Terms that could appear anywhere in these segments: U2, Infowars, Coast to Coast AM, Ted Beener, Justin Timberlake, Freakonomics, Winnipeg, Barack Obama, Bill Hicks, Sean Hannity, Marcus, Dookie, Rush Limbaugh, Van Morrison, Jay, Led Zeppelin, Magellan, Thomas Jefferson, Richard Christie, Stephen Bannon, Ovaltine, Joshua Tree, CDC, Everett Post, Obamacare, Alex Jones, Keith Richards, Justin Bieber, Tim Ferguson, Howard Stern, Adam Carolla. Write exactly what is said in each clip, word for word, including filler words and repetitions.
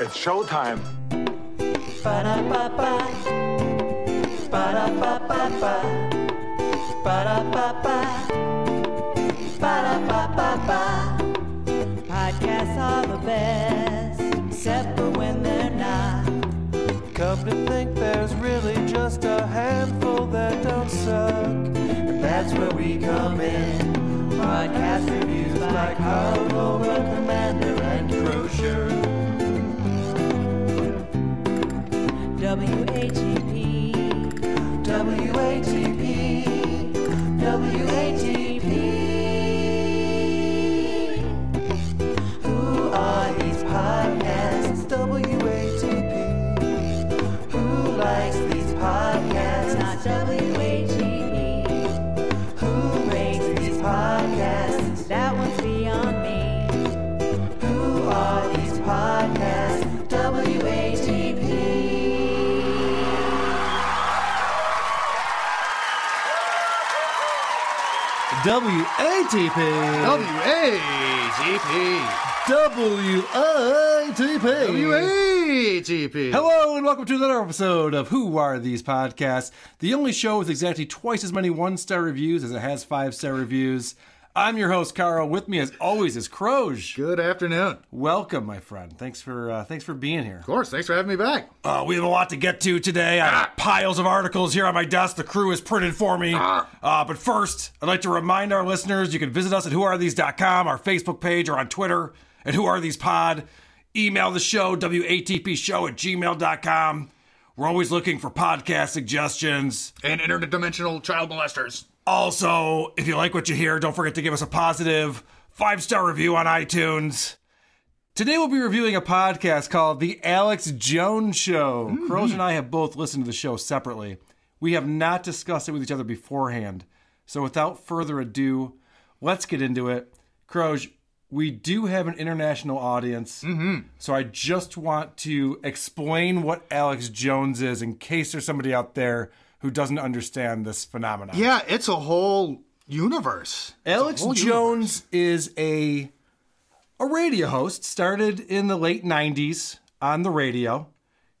It's showtime. Ba-da-ba-ba. Ba-da-ba-ba-ba. Ba-da-ba-ba. Ba-da-ba-ba-ba. Podcasts are the best, except for when they're not. Come to think there's really just a handful that don't suck. And that's where we come in. Podcast reviews like Hungover, Commander, and Crozier. W A T P, W A T P, W A T P. Who are these podcasts? W A T P. Who likes these podcasts? Not W A T P. Who makes these podcasts? That one's beyond me. Who are these podcasts? W A T P. W A T P! W A T P! W A T P! W A T P! Hello and welcome to another episode of Who Are These Podcasts, the only show with exactly twice as many one-star reviews as it has five-star reviews. I'm your host, Carl. With me, as always, is Kroj. Good afternoon. Welcome, my friend. Thanks for uh, thanks for being here. Of course. Thanks for having me back. Uh, we have a lot to get to today. I have ah. piles of articles here on my desk. The crew has printed for me. Ah. Uh, but first, I'd like to remind our listeners, you can visit us at who are these dot com, our Facebook page, or on Twitter at whoarethesepod. Email the show, watpshow at gmail dot com. We're always looking for podcast suggestions. And interdimensional child molesters. Also, if you like what you hear, don't forget to give us a positive five-star review on iTunes. Today we'll be reviewing a podcast called The Alex Jones Show. Mm-hmm. Kroz and I have both listened to the show separately. We have not discussed it with each other beforehand. So without further ado, let's get into it. Kroz, we do have an international audience, mm-hmm. so I just want to explain what Alex Jones is in case there's somebody out there who doesn't understand this phenomenon. Yeah, it's a whole universe. It's Alex whole Jones universe. is a a radio host, started in the late nineties on the radio.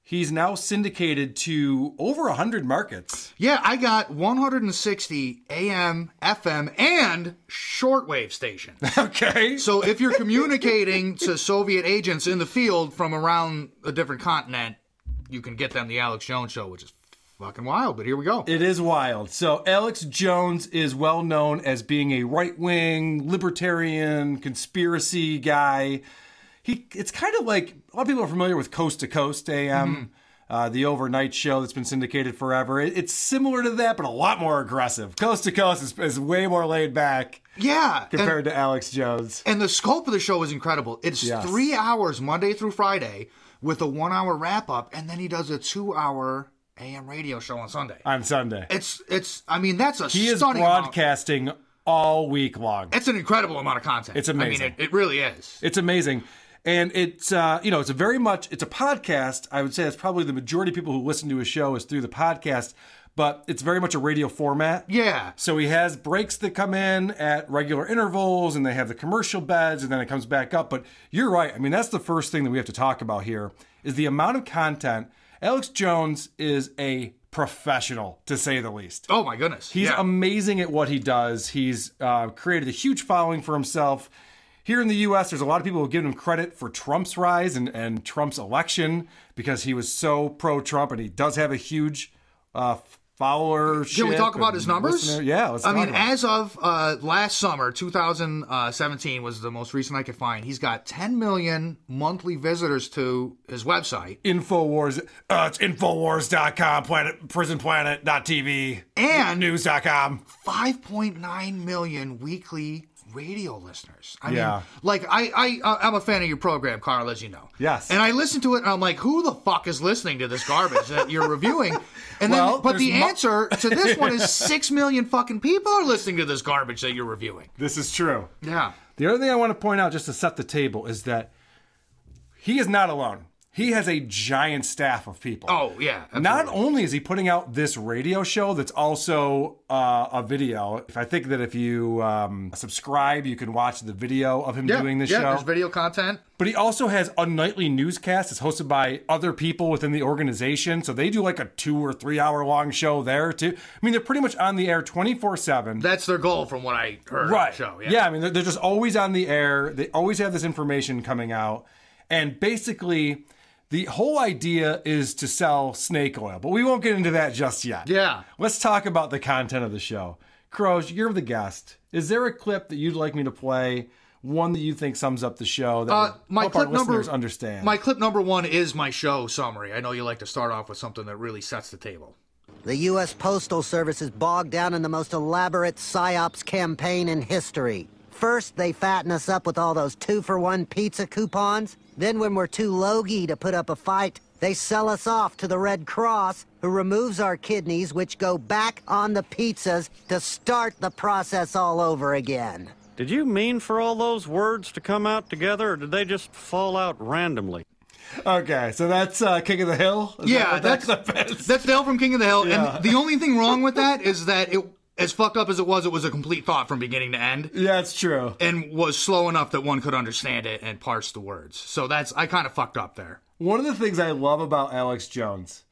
He's now syndicated to over one hundred markets. Yeah, I got one hundred sixty A M, F M, and shortwave stations. Okay. So if you're communicating to Soviet agents in the field from around a different continent, you can get them the Alex Jones Show, which is fucking wild, but here we go. It is wild. So Alex Jones is well known as being a right-wing, libertarian, conspiracy guy. He, It's kind of like, a lot of people are familiar with Coast to Coast A M, mm-hmm. uh, the overnight show that's been syndicated forever. It, it's similar to that, but a lot more aggressive. Coast to Coast is, is way more laid back. Yeah. Compared and, to Alex Jones. And the scope of the show is incredible. It's yes. three hours Monday through Friday with a one-hour wrap-up, and then he does a two-hour A M radio show on Sunday. On Sunday. It's, it's, I mean, that's a stunning He is broadcasting amount. all week long. It's an incredible amount of content. It's amazing. I mean, it, it really is. It's amazing. And it's, uh, you know, it's a very much, it's a podcast. I would say that's probably the majority of people who listen to his show is through the podcast, but it's very much a radio format. Yeah. So he has breaks that come in at regular intervals, and they have the commercial beds, and then it comes back up. But you're right. I mean, that's the first thing that we have to talk about here is the amount of content. Alex Jones is a professional, to say the least. Oh, my goodness. He's yeah. amazing at what he does. He's uh, created a huge following for himself. Here in the U S, there's a lot of people who give him credit for Trump's rise and, and Trump's election because he was so pro-Trump, and he does have a huge uh, followership. Can we talk about his numbers? Listener. Yeah, let's I mean, about. As of uh, last summer, two thousand seventeen was the most recent I could find. He's got ten million monthly visitors to his website. Infowars. Uh, it's Infowars dot com, planet, prison planet dot t v, and news dot com. five point nine million weekly radio listeners. I yeah. mean, like, I, I, I'm a fan of your program, Carl, as you know. Yes. And I listen to it, and I'm like, who the fuck is listening to this garbage that you're reviewing? And well, then, But the mu- answer to this one is six million fucking people are listening to this garbage that you're reviewing. This is true. Yeah. The other thing I want to point out, just to set the table, is that he is not alone. He has a giant staff of people. Oh, yeah. Absolutely. Not only is he putting out this radio show that's also uh, a video. I think that if you um, subscribe, you can watch the video of him yeah, doing this yeah, show. Yeah, there's video content. But he also has a nightly newscast. It's hosted by other people within the organization. So they do like a two or three hour long show there too. I mean, they're pretty much on the air twenty-four seven. That's their goal from what I heard right. of the show. Yeah. yeah, I mean, they're, they're just always on the air. They always have this information coming out. And basically... the whole idea is to sell snake oil, but we won't get into that just yet. Yeah. Let's talk about the content of the show. Croge, you're the guest. Is there a clip that you'd like me to play? One that you think sums up the show that uh, my help clip our number, listeners understand? My clip number one is my show summary. I know you like to start off with something that really sets the table. The U S Postal Service is bogged down in the most elaborate PSYOPs campaign in history. First, they fatten us up with all those two-for-one pizza coupons. Then when we're too logy to put up a fight, they sell us off to the Red Cross, who removes our kidneys, which go back on the pizzas to start the process all over again. Did you mean for all those words to come out together, or did they just fall out randomly? Okay, so that's uh, King of the Hill? Is yeah, that that's, that's, that's the Hill from King of the Hill. Yeah. And the only thing wrong with that is that it... as fucked up as it was, it was a complete thought from beginning to end. Yeah, it's true. And was slow enough that one could understand it and parse the words. So that's, I kind of fucked up there. One of the things I love about Alex Jones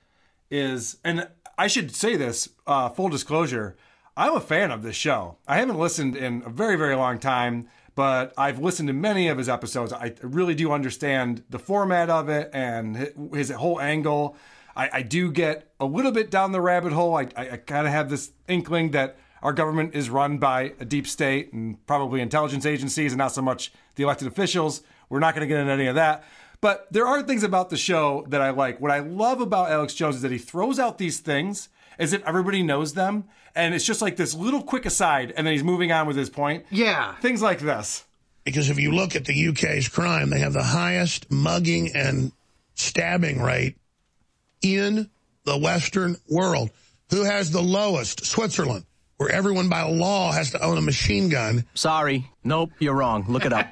is, and I should say this, uh, full disclosure, I'm a fan of this show. I haven't listened in a very, very long time, but I've listened to many of his episodes. I really do understand the format of it and his whole angle. I, I do get a little bit down the rabbit hole. I, I, I kind of have this inkling that our government is run by a deep state and probably intelligence agencies and not so much the elected officials. We're not going to get into any of that. But there are things about the show that I like. What I love about Alex Jones is that he throws out these things as if everybody knows them. And it's just like this little quick aside, and then he's moving on with his point. Yeah. Things like this. Because if you look at the U K's crime, they have the highest mugging and stabbing rate in the Western world. Who has the lowest? Switzerland, where everyone by law has to own a machine gun. Sorry. Nope, you're wrong. Look it up.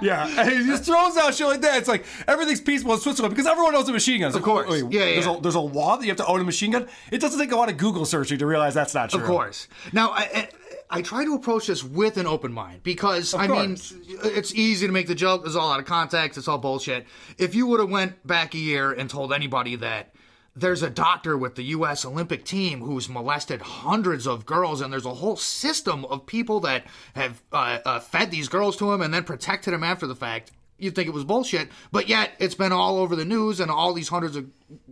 Yeah, and he just throws out shit like that. It's like, everything's peaceful in Switzerland because everyone owns a machine gun. It's of like, course. Wait, yeah, there's, yeah. A, there's a law that you have to own a machine gun? It doesn't take a lot of Google searching to realize that's not true. Of course. Now, I... I I try to approach this with an open mind because, I mean, it's easy to make the joke. It's all out of context. It's all bullshit. If you would have went back a year and told anybody that there's a doctor with the U S Olympic team who's molested hundreds of girls and there's a whole system of people that have uh, uh, fed these girls to him and then protected him after the fact, you'd think it was bullshit. But yet it's been all over the news and all these hundreds of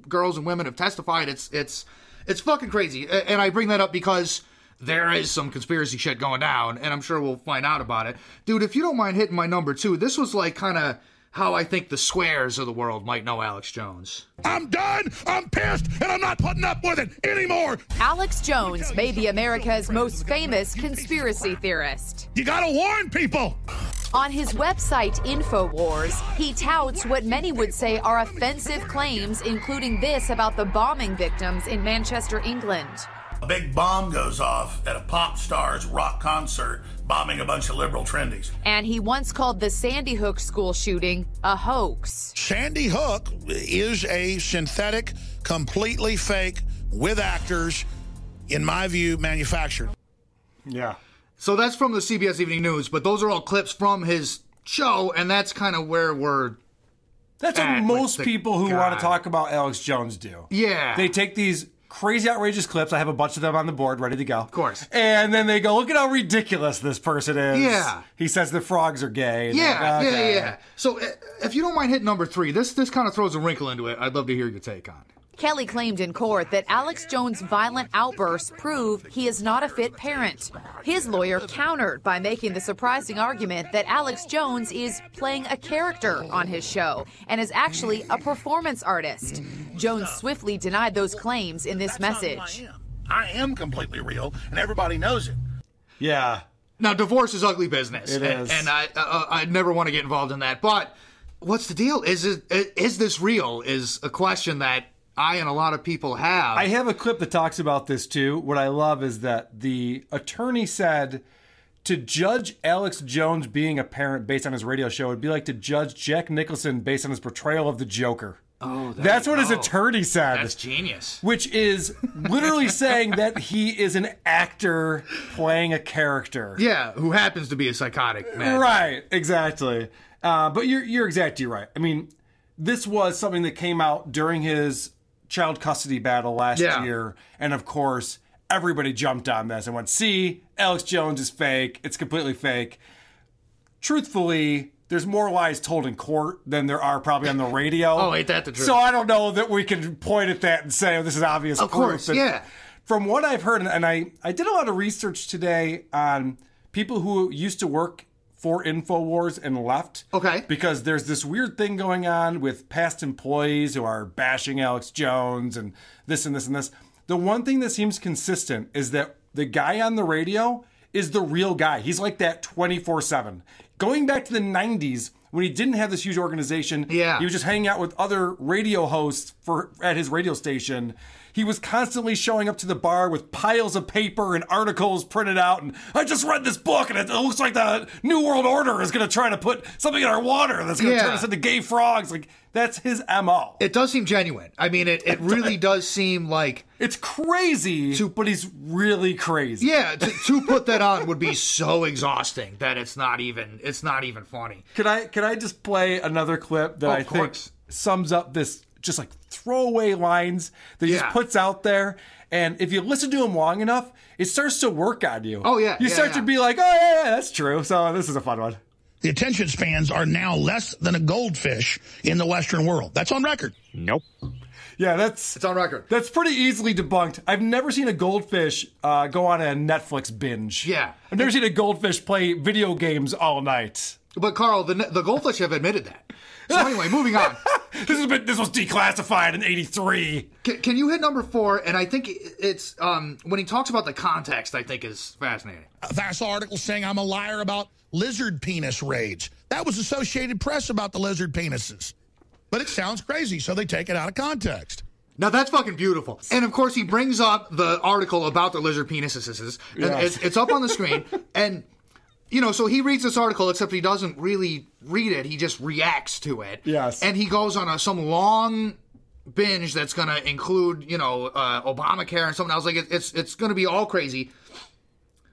girls and women have testified. It's, it's, it's fucking crazy. And I bring that up because... there is some conspiracy shit going down, and I'm sure we'll find out about it. Dude, if you don't mind hitting my number two, this was like kind of how I think the squares of the world might know Alex Jones. I'm done, I'm pissed, and I'm not putting up with it anymore. Alex Jones may be America's most famous conspiracy theorist. You gotta warn people. On his website, Infowars, he touts what many would say are offensive claims, including this about the bombing victims in Manchester, England. A big bomb goes off at a pop star's rock concert, bombing a bunch of liberal trendies. And he once called the Sandy Hook school shooting a hoax. Sandy Hook is a synthetic, completely fake, with actors, in my view, manufactured. Yeah. So that's from the C B S Evening News, but those are all clips from his show, and that's kind of where we're... that's what most people who want to talk about Alex Jones do. Yeah. They take these... crazy, outrageous clips. I have a bunch of them on the board ready to go. Of course. And then they go, look at how ridiculous this person is. Yeah. He says the frogs are gay. And yeah, like, okay. yeah, yeah. So if you don't mind hitting number three, this, this kind of throws a wrinkle into it. I'd love to hear your take on it. Kelly claimed in court that Alex Jones' violent outbursts prove he is not a fit parent. His lawyer countered by making the surprising argument that Alex Jones is playing a character on his show and is actually a performance artist. Jones swiftly denied those claims in this message. I am completely real, and everybody knows it. Yeah. Now, divorce is ugly business. It and, is. And I, uh, I never want to get involved in that. But what's the deal? Is it, is this real? Is a question that I and a lot of people have. I have a clip that talks about this, too. What I love is that the attorney said to judge Alex Jones being a parent based on his radio show would be like to judge Jack Nicholson based on his portrayal of the Joker. Oh, that That's is, what his oh, attorney said. That's genius. Which is literally saying that he is an actor playing a character. Yeah, who happens to be a psychotic man. Right, exactly. Uh, but you're, you're exactly right. I mean, this was something that came out during his child custody battle last yeah. year. And, of course, everybody jumped on this and went, see, Alex Jones is fake. It's completely fake. Truthfully, there's more lies told in court than there are probably on the radio. Oh, ain't that the truth? So I don't know that we can point at that and say, oh, this is obvious proof. Of course, but yeah. From what I've heard, and I, I did a lot of research today on people who used to work for Infowars and left. Okay. Because there's this weird thing going on with past employees who are bashing Alex Jones and this and this and this. The one thing that seems consistent is that the guy on the radio is the real guy. He's like that twenty-four seven. Going back to the nineties, when he didn't have this huge organization, yeah. he was just hanging out with other radio hosts for at his radio station. He was constantly showing up to the bar with piles of paper and articles printed out. And I just read this book, and it looks like the New World Order is going to try to put something in our water that's going to yeah. turn us into gay frogs. Like, that's his M O. It does seem genuine. I mean, it, it really does seem like... It's crazy, to, but he's really crazy. Yeah, to, to put that on would be so exhausting that it's not even it's not even funny. Can I can I just play another clip that oh, I think sums up this just like throwaway lines that he yeah. just puts out there? And if you listen to him long enough, it starts to work on you. Oh, yeah. You yeah, start yeah. to be like, oh, yeah, yeah, that's true. So this is a fun one. The attention spans are now less than a goldfish in the Western world. That's on record. Nope. Yeah, that's... It's on record. That's pretty easily debunked. I've never seen a goldfish uh, go on a Netflix binge. Yeah. I've never seen a goldfish play video games all night. But, Carl, the the goldfish have admitted that. So, anyway, moving on. This has been, this was declassified in eighty-three. Can, can you hit number four? And I think it's... Um, when he talks about the context, I think is fascinating. A vast article saying I'm a liar about lizard penis raids. That was Associated Press about the lizard penises. But it sounds crazy, so they take it out of context. Now, that's fucking beautiful. And, of course, he brings up the article about the lizard penises. And yeah. it's, it's up on the screen. And, you know, so he reads this article, except he doesn't really read it. He just reacts to it. Yes. And he goes on a, some long binge that's going to include, you know, uh, Obamacare and something else. Like, it, it's, it's going to be all crazy.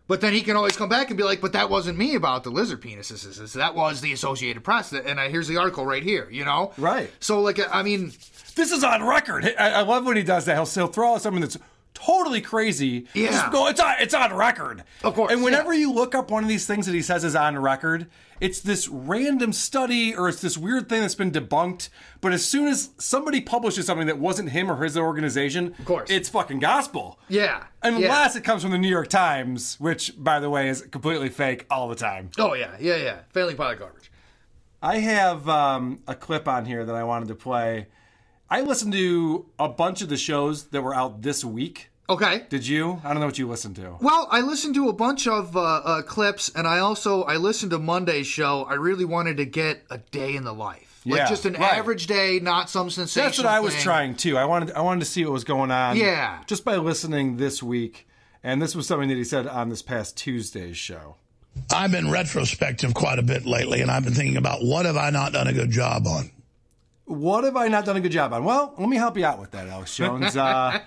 But then he can always come back and be like, but that wasn't me about the lizard penises. That was the Associated Press. And I, here's the article right here, you know? Right. So, like, I mean... This is on record. I, I love when he does that. He'll, he'll throw out something that's totally crazy. Yeah. Just go, it's, on, it's on record. Of course. And whenever yeah. you look up one of these things that he says is on record, it's this random study or it's this weird thing that's been debunked. But as soon as somebody publishes something that wasn't him or his organization, of course, it's fucking gospel. Yeah. Unless yeah. it comes from the New York Times, which, by the way, is completely fake all the time. Oh, yeah, yeah, yeah. Failing pile of garbage. I have um, a clip on here that I wanted to play. I listened to a bunch of the shows that were out this week. Okay. Did you? I don't know what you listened to. Well, I listened to a bunch of uh, uh, clips, and I also, I listened to Monday's show. I really wanted to get a day in the life. Like yeah, just an right. average day, not some sensational That's what thing. I was trying, too. I wanted I wanted to see what was going on. Yeah. Just by listening this week, and this was something that he said on this past Tuesday's show. I've been retrospective quite a bit lately, and I've been thinking about what have I not done a good job on? What have I not done a good job on? Well, let me help you out with that, Alex Jones. Uh,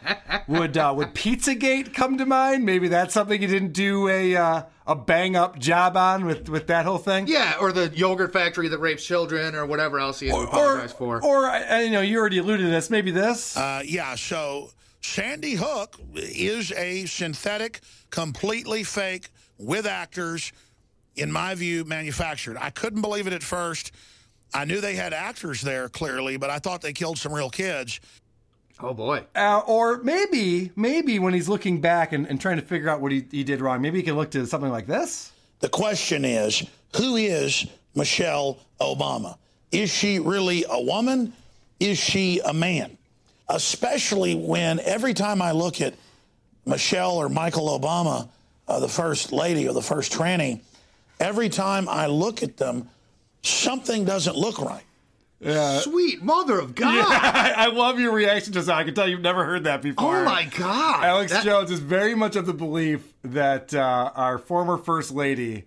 would uh, would Pizzagate come to mind? Maybe that's something you didn't do a uh, a bang up job on with, with that whole thing. Yeah, or the yogurt factory that rapes children, or whatever else he apologized for. Or, I, you know, you already alluded to this. Maybe this. Uh, yeah. So Sandy Hook is a synthetic, completely fake, with actors, in my view, manufactured. I couldn't believe it at first. I knew they had actors there, clearly, but I thought they killed some real kids. Oh, boy. Uh, or maybe, maybe when he's looking back and, and trying to figure out what he, he did wrong, maybe he can look to something like this. The question is, who is Michelle Obama? Is she really a woman? Is she a man? Especially when every time I look at Michelle or Michael Obama, uh, the first lady or the first tranny, every time I look at them, something doesn't look right. Yeah. Sweet mother of God. Yeah, I, I love your reaction to that. I can tell you've never heard that before. Oh, my God. Alex that... Jones is very much of the belief that uh, our former first lady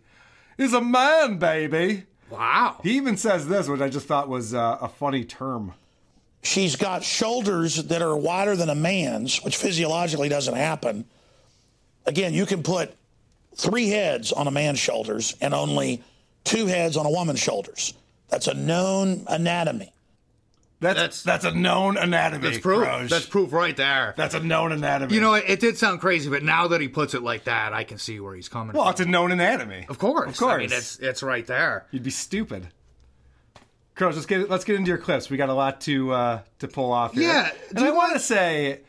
is a man, baby. Wow. He even says this, which I just thought was uh, a funny term. She's got shoulders that are wider than a man's, which physiologically doesn't happen. Again, you can put three heads on a man's shoulders and only two heads on a woman's shoulders. That's a known anatomy. That's that's, that's a known anatomy. That's proof. Grosh. That's proof right there. That's a known anatomy. You know, it, it did sound crazy, but now that he puts it like that, I can see where he's coming well, from. Well, it's a known anatomy. Of course. Of course. I mean, it's, it's right there. You'd be stupid. Grosh, let's get let's get into your clips. We got a lot to uh, to pull off here. Yeah. And I want to say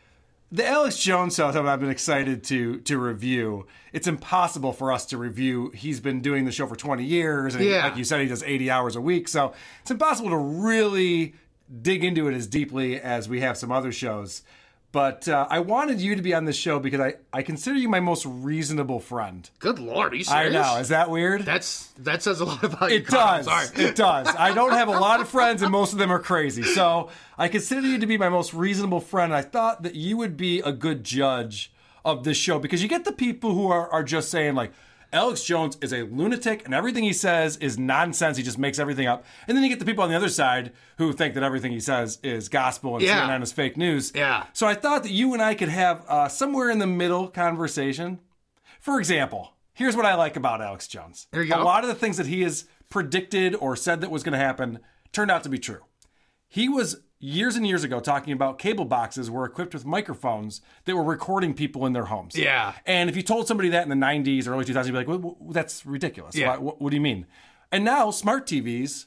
the Alex Jones show that I've been excited to to review. It's impossible for us to review. He's been doing the show for twenty years, and yeah. he, like you said, he does eighty hours a week. So it's impossible to really dig into it as deeply as we have some other shows. But uh, I wanted you to be on this show because I, I consider you my most reasonable friend. Good Lord, are you serious? I know. Is that weird? That's That says a lot about you. It does. Sorry. It does. I don't have a lot of friends, and most of them are crazy. So I consider you to be my most reasonable friend. I thought that you would be a good judge of this show because you get the people who are, are just saying, like, Alex Jones is a lunatic, and everything he says is nonsense. He just makes everything up. And then you get the people on the other side who think that everything he says is gospel and yeah. C N N is fake news. Yeah. So I thought that you and I could have uh, somewhere in the middle conversation. For example, here's what I like about Alex Jones. Here you go. A lot of the things that he has predicted or said that was going to happen turned out to be true. He was years and years ago talking about cable boxes were equipped with microphones that were recording people in their homes. Yeah. And if you told somebody that in the nineties, early two thousands, you'd be like, well, well, that's ridiculous. Yeah. What, what do you mean? And now smart T Vs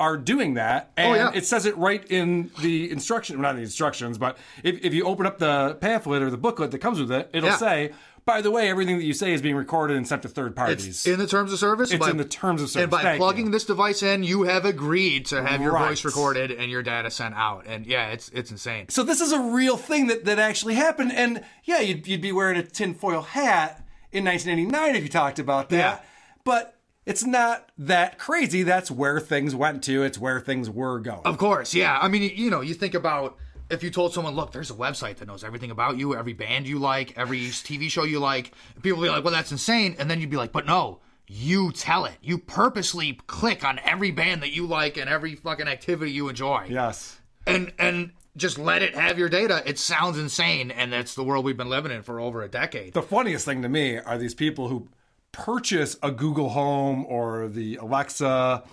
are doing that. And oh, yeah. it says it right in the instruction, well, not in the instructions, but if, if you open up the pamphlet or the booklet that comes with it, it'll yeah. say, by the way, everything that you say is being recorded and sent to third parties. It's in the terms of service? It's by, in the terms of service. And by Thank plugging you. this device in, you have agreed to have your right. voice recorded and your data sent out. And yeah, it's it's insane. So this is a real thing that, that actually happened. And yeah, you'd, you'd be wearing a tinfoil hat in nineteen eighty-nine if you talked about that. Yeah. But it's not that crazy. That's where things went to. It's where things were going. Of course, yeah. I mean, you know, you think about... If you told someone, look, there's a website that knows everything about you, every band you like, every T V show you like, people would be like, well, that's insane. And then you'd be like, but no, you tell it. You purposely click on every band that you like and every fucking activity you enjoy. Yes. And and just let it have your data. It sounds insane, and that's the world we've been living in for over a decade. The funniest thing to me are these people who purchase a Google Home or the Alexa.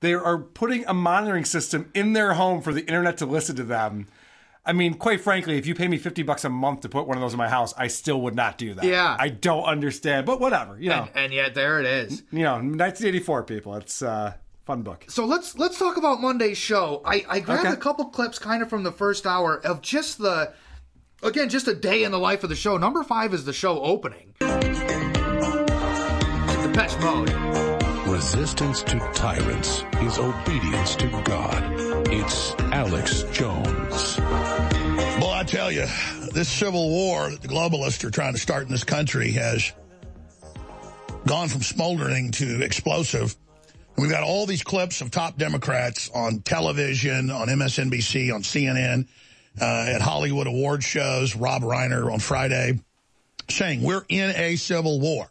They are putting a monitoring system in their home for the internet to listen to them. I mean, quite frankly, if you pay me fifty bucks a month to put one of those in my house, I still would not do that. Yeah. I don't understand, but whatever, you know. And, and yet there it is. You know, nineteen eighty-four, people. It's a fun book. So let's let's talk about Monday's show. I, I grabbed okay. a couple clips kind of from the first hour of just the, again, just a day in the life of the show. Number five is the show opening. Depeche Mode. Resistance to tyrants is obedience to God. It's Alex Jones. Well, I tell you, this civil war that the globalists are trying to start in this country has gone from smoldering to explosive. And we've got all these clips of top Democrats on television, on M S N B C, on C N N, uh, at Hollywood award shows, Rob Reiner on Friday, saying we're in a civil war.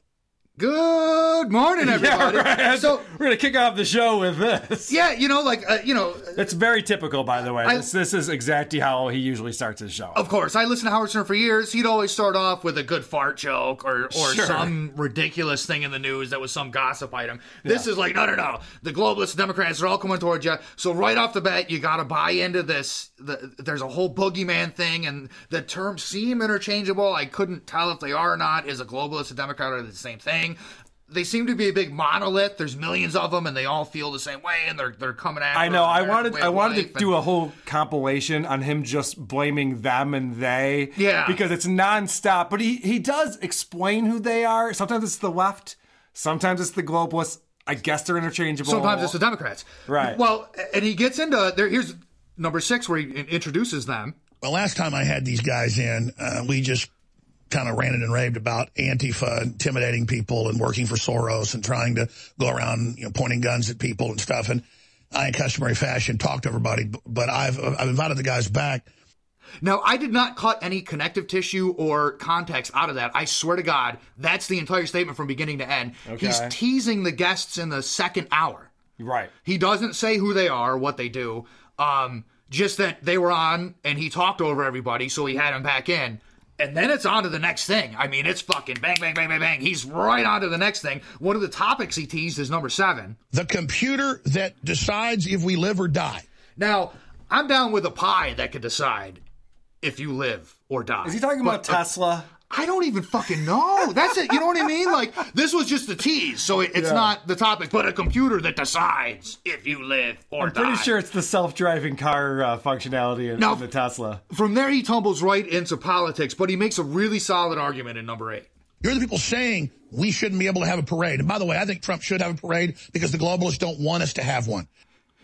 Good morning, everybody. Yeah, right. So we're gonna kick off the show with this. Yeah, you know, like uh, you know, it's very typical. By the way, I, this this is exactly how he ually starts his show. Of course, I listened to Howard Stern for years. He'd always start off with a good fart joke or or sure. some ridiculous thing in the news that was some gossip item. This yeah. is like no, no, no. The globalist Democrats are all coming towards you. So right off the bat, you gotta buy into this. The, there's a whole boogeyman thing, and the terms seem interchangeable. I couldn't tell if they are or not. Is a globalist a Democrat or the same thing? They seem to be a big monolith. There's millions of them, and they all feel the same way, and they're they're coming after. I know. I wanted I wanted to do a whole compilation on him just blaming them and they. Yeah. Because it's nonstop. But he, he does explain who they are. Sometimes it's the left. Sometimes it's the globalists. I guess they're interchangeable. Sometimes it's the Democrats. Right. Well, and he gets into there. Here's number six where he introduces them. Well, last time I had these guys in, uh, we just kind of ranted and raved about Antifa intimidating people and working for Soros and trying to go around, you know, pointing guns at people and stuff. And I, in customary fashion, talked to everybody, but I've I've invited the guys back. Now, I did not cut any connective tissue or context out of that. I swear to God, that's the entire statement from beginning to end. Okay. He's teasing the guests in the second hour. Right. He doesn't say who they are, what they do, um, just that they were on and he talked over everybody, so he had them back in. And then it's on to the next thing. I mean, it's fucking bang, bang, bang, bang, bang. He's right on to the next thing. One of the topics he teased is number seven. The computer that decides if we live or die. Now, I'm down with a pie that could decide if you live or die. Is he talking but, about Tesla? Uh, I don't even fucking know. That's it. You know what I mean? Like, this was just a tease, so it, it's yeah. not the topic, but a computer that decides if you live or I'm die. I'm pretty sure it's the self-driving car uh, functionality in, now, in the Tesla. From there, he tumbles right into politics, but he makes a really solid argument in number eight. You're the people saying we shouldn't be able to have a parade. And by the way, I think Trump should have a parade because the globalists don't want us to have one.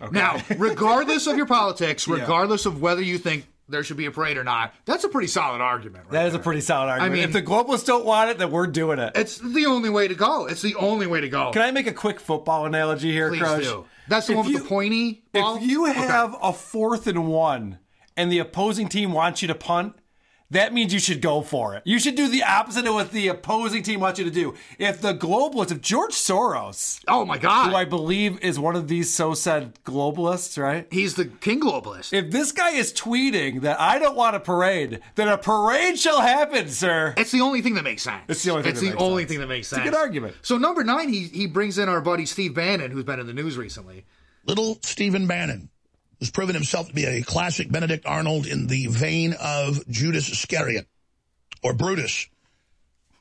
Okay. Now, regardless of your politics, regardless yeah. of whether you think there should be a parade or not, that's a pretty solid argument. Right that is there. a pretty solid argument. I mean, if the globalists don't want it, then we're doing it. It's the only way to go. It's the only way to go. Can I make a quick football analogy here, Please Crush? do. That's the if one you, with the pointy ball? If you have okay. a fourth and one and the opposing team wants you to punt, that means you should go for it. You should do the opposite of what the opposing team wants you to do. If the globalists, if George Soros, oh my God, who I believe is one of these so-said globalists, right? He's the king globalist. If this guy is tweeting that I don't want a parade, then a parade shall happen, sir. It's the only thing that makes sense. It's the only thing, it's that, the makes only thing that makes sense. It's a good argument. So number nine, he, he brings in our buddy Steve Bannon, who's been in the news recently. Little Stephen Bannon. Has proven himself to be a classic Benedict Arnold in the vein of Judas Iscariot, or Brutus,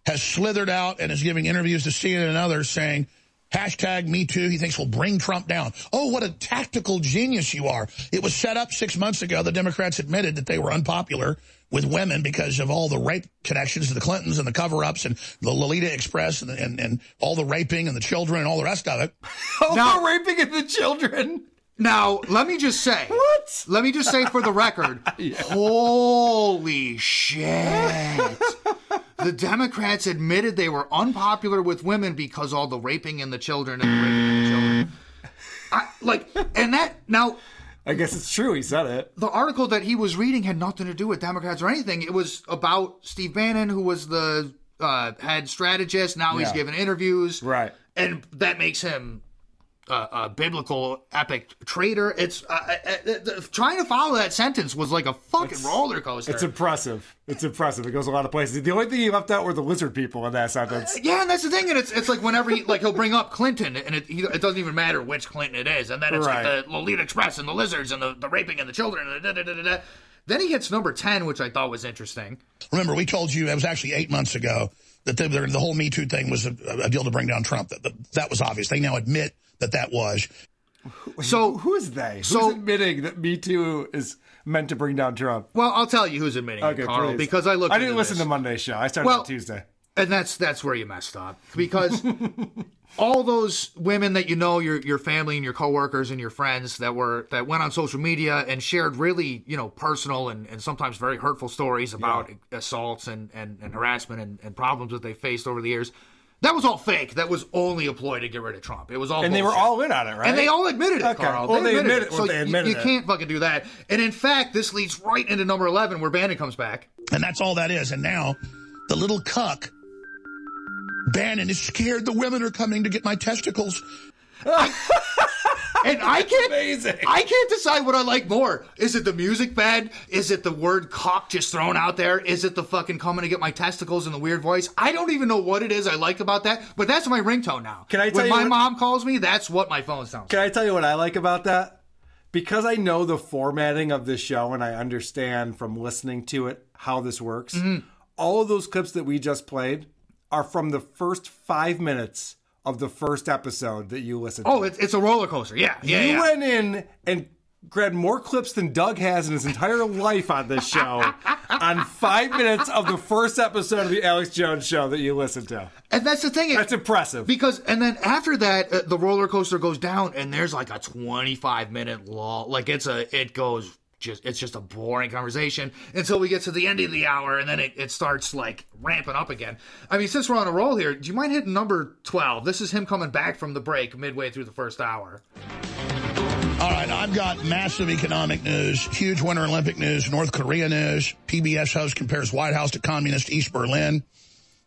has slithered out and is giving interviews to C N N and others saying, hashtag Me Too, he thinks will bring Trump down. Oh, what a tactical genius you are. It was set up six months ago. The Democrats admitted that they were unpopular with women because of all the rape connections to the Clintons and the cover-ups and the Lolita Express and, and, and all the raping and the children and all the rest of it. All the raping and the children. Now, let me just say, what? Let me just say for the record, yeah. holy shit. The Democrats admitted they were unpopular with women because all the raping and the children and the raping and the children. I, like, and that, now... I guess it's true, he said it. The article that he was reading had nothing to do with Democrats or anything. It was about Steve Bannon, who was the uh, head strategist. Now yeah. he's giving interviews. Right. And that makes him... Uh, a biblical epic traitor. It's uh, uh, uh, trying to follow that sentence was like a fucking it's, roller coaster. It's impressive. It's impressive. It goes a lot of places. The only thing he left out were the lizard people in that sentence. Uh, yeah, and that's the thing. And it's it's like whenever he like he'll bring up Clinton, and it he, it doesn't even matter which Clinton it is. And then it's right. like the Lolita Express and the lizards and the, the raping and the children. And da, da, da, da, da. Then he hits number ten, which I thought was interesting. Remember, we told you it was actually eight months ago that the, the whole Me Too thing was a, a deal to bring down Trump. That, that was obvious. They now admit. That that was. So who is they? Who's so, admitting that Me Too is meant to bring down Trump? Well, I'll tell you who's admitting okay, it, Carl, please. because I looked I didn't listen this. to Monday's show. I started well, on Tuesday. And that's that's where you messed up. Because all those women that you know, your your family and your coworkers and your friends that were that went on social media and shared really, you know, personal and, and sometimes very hurtful stories about yeah. assaults and, and, and harassment and, and problems that they faced over the years. That was all fake. That was only a ploy to get rid of Trump. It was all And bullshit. They were all in on it, right? And they all admitted it, okay. Carl. Well, they, they admitted, admitted it. it. So they admitted you, you it. can't fucking do that. And in fact, this leads right into number eleven where Bannon comes back. And that's all that is. And now the little cuck, Bannon, is scared the women are coming to get my testicles. And I can't amazing. I can't decide what I like more. Is it the music bed? Is it the word cock just thrown out there? Is it the fucking coming to get my testicles in the weird voice? I don't even know what it is I like about that, but that's my ringtone now. Can I tell when you my what, mom calls me, that's what my phone sounds Can like. I tell you what I like about that? Because I know the formatting of this show and I understand from listening to it how this works, mm-hmm. all of those clips that we just played are from the first five minutes of the first episode that you listened oh, to. Oh, it's, it's a roller coaster. Yeah. yeah you yeah. went in and grabbed more clips than Doug has in his entire life on this show on five minutes of the first episode of the Alex Jones show that you listened to. And that's the thing. That's it, impressive. Because, and then after that, uh, the roller coaster goes down and there's like a twenty-five minute lull. Like it's a, it goes just it's just a boring conversation until we get to the end of the hour, and then it, it starts, like, ramping up again. I mean, since we're on a roll here, do you mind hitting number twelve? This is him coming back from the break midway through the first hour. All right, I've got massive economic news, huge Winter Olympic news, North Korea news. P B S host compares White House to communist East Berlin,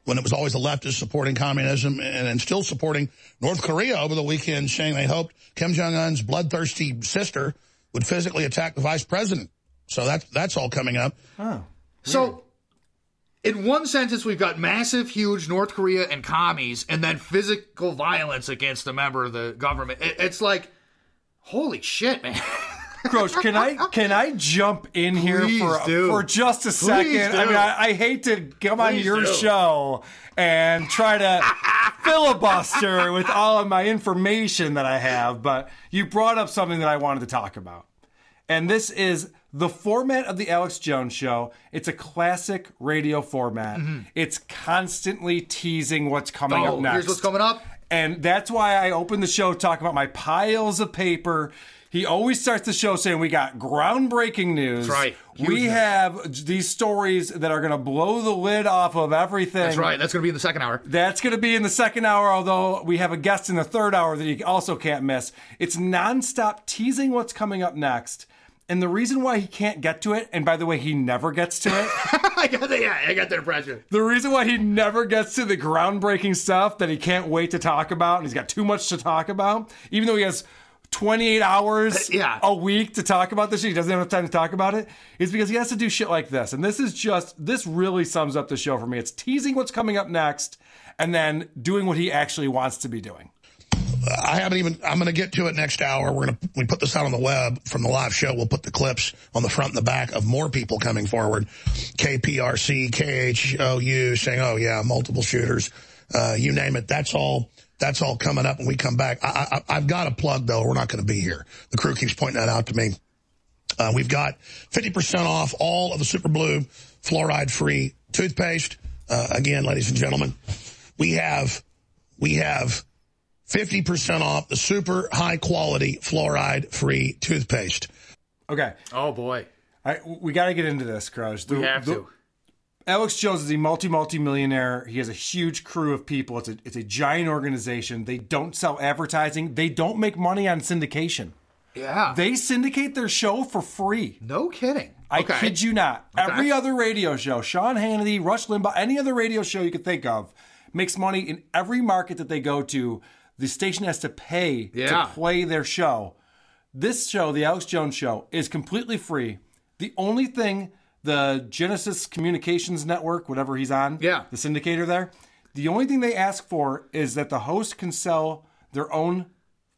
when it was always the leftists supporting communism and, and still supporting North Korea over the weekend, saying they hoped Kim Jong-un's bloodthirsty sister would physically attack the vice president. So that's, that's all coming up. Oh, so in one sentence, we've got massive, huge North Korea and commies, and then physical violence against a member of the government. It, it's like... Holy shit, man. Gross, can I can I jump in Please here for do. for just a Please second? Do. I mean, I, I hate to come Please on your do. show and try to filibuster with all of my information that I have, but you brought up something that I wanted to talk about. And this is the format of the Alex Jones Show. It's a classic radio format. Mm-hmm. It's constantly teasing what's coming oh, up next. Here's what's coming up. And that's why I opened the show talking about my piles of paper. He always starts the show saying we got groundbreaking news. That's right. Huge we news. have these stories that are going to blow the lid off of everything. That's right. That's going to be in the second hour. That's going to be in the second hour, although we have a guest in the third hour that you also can't miss. It's nonstop teasing what's coming up next. And the reason why he can't get to it, and by the way, he never gets to it. I got the, yeah, I got the impression. The reason why he never gets to the groundbreaking stuff that he can't wait to talk about, and he's got too much to talk about, even though he has twenty-eight hours uh, yeah. a week to talk about this shit, he doesn't have enough time to talk about it, is because he has to do shit like this. And this is just, this really sums up the show for me. It's teasing what's coming up next, and then doing what he actually wants to be doing. I haven't even, I'm going to get to it next hour. We're going to, we put this out on the web from the live show. We'll put the clips on the front and the back of more people coming forward. K P R C, K H O U saying, oh yeah, multiple shooters. Uh, you name it. That's all, that's all coming up when we come back. I, I, I've got a plug though. We're not going to be here. The crew keeps pointing that out to me. Uh, we've got fifty percent off all of the Super Blue fluoride free toothpaste. Uh, again, ladies and gentlemen, we have, we have, fifty percent off the super high-quality fluoride-free toothpaste. Okay. Oh, boy. I, we got to get into this, Kraj. We have the, to. Alex Jones is a multi-multi-millionaire. He has a huge crew of people. It's a, it's a giant organization. They don't sell advertising. They don't make money on syndication. Yeah. They syndicate their show for free. No kidding. I okay. kid you not. Okay. Every other radio show, Sean Hannity, Rush Limbaugh, any other radio show you could think of, makes money in every market that they go to. The station has to pay yeah. to play their show. This show, the Alex Jones Show, is completely free. The only thing the Genesis Communications Network, whatever he's on, yeah. the syndicator there, the only thing they ask for is that the host can sell their own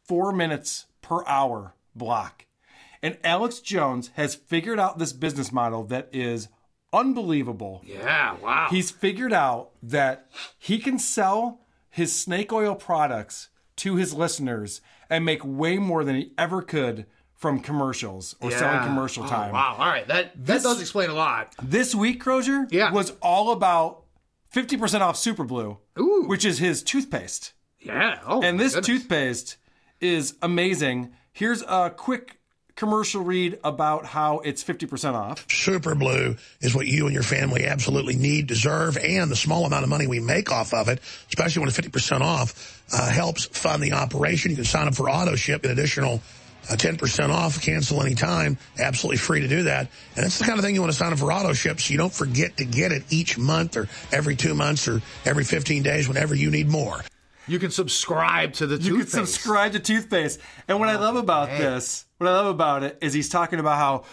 four minutes per hour block. And Alex Jones has figured out this business model that is unbelievable. Yeah, wow. He's figured out that he can sell his snake oil products to his listeners and make way more than he ever could from commercials or yeah. selling commercial time. Oh, wow. All right. That this, that does explain a lot. This week, Crozier, yeah. was all about fifty percent off Super Blue, Ooh. which is his toothpaste. Yeah. Oh, and this goodness. toothpaste is amazing. Here's a quick commercial read about how it's fifty percent off. Super Blue is what you and your family absolutely need, deserve, and the small amount of money we make off of it, especially when it's fifty percent off, uh, helps fund the operation. You can sign up for auto ship, an additional uh, ten percent off, cancel anytime, absolutely free to do that. And it's the kind of thing you want to sign up for auto ship so you don't forget to get it each month or every two months or every fifteen days whenever you need more. You can subscribe to the you toothpaste. You can subscribe to toothpaste. And what oh, I love about man. this, what I love about it is he's talking about how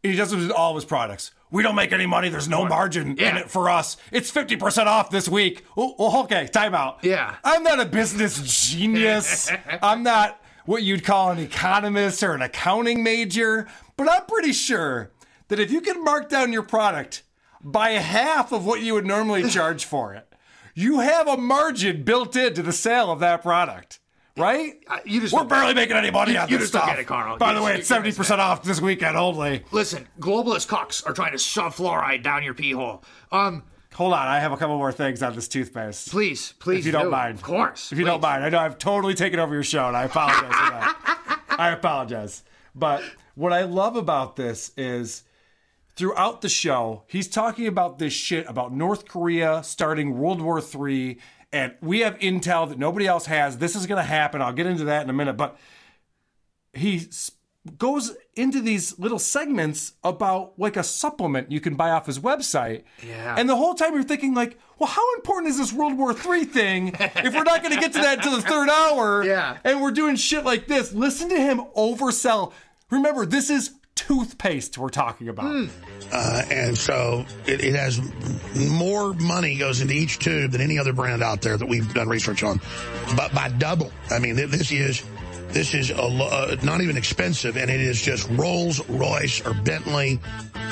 he does it with all of his products. We don't make any money. There's no margin yeah. in it for us. It's fifty percent off this week. Oh, oh, okay, time out. Yeah. I'm not a business genius. I'm not what you'd call an economist or an accounting major. But I'm pretty sure that if you can mark down your product by half of what you would normally charge for it, you have a margin built into the sale of that product, right? You just We're barely making any money you, on you this just stuff. Get it, Carl. By you the way, it's seventy percent off this weekend only. Listen, globalist cucks are trying to shove fluoride down your pee hole. Um, Hold on, I have a couple more things on this toothpaste. Please, please If you do. don't mind. Of course. If you please. don't mind. I know I've totally taken over your show, and I apologize for that. I apologize. But what I love about this is throughout the show, he's talking about this shit about North Korea starting World War Three. And we have intel that nobody else has. This is going to happen. I'll get into that in a minute. But he goes into these little segments about like a supplement you can buy off his website. Yeah. And the whole time you're thinking like, well, how important is this World War Three thing if we're not going to get to that until the third hour? Yeah. And we're doing shit like this. Listen to him oversell. Remember, this is toothpaste we're talking about. Mm. Uh, and so it, it has more money goes into each tube than any other brand out there that we've done research on. But by double. I mean, this is... This is a, uh, not even expensive, and it is just Rolls-Royce or Bentley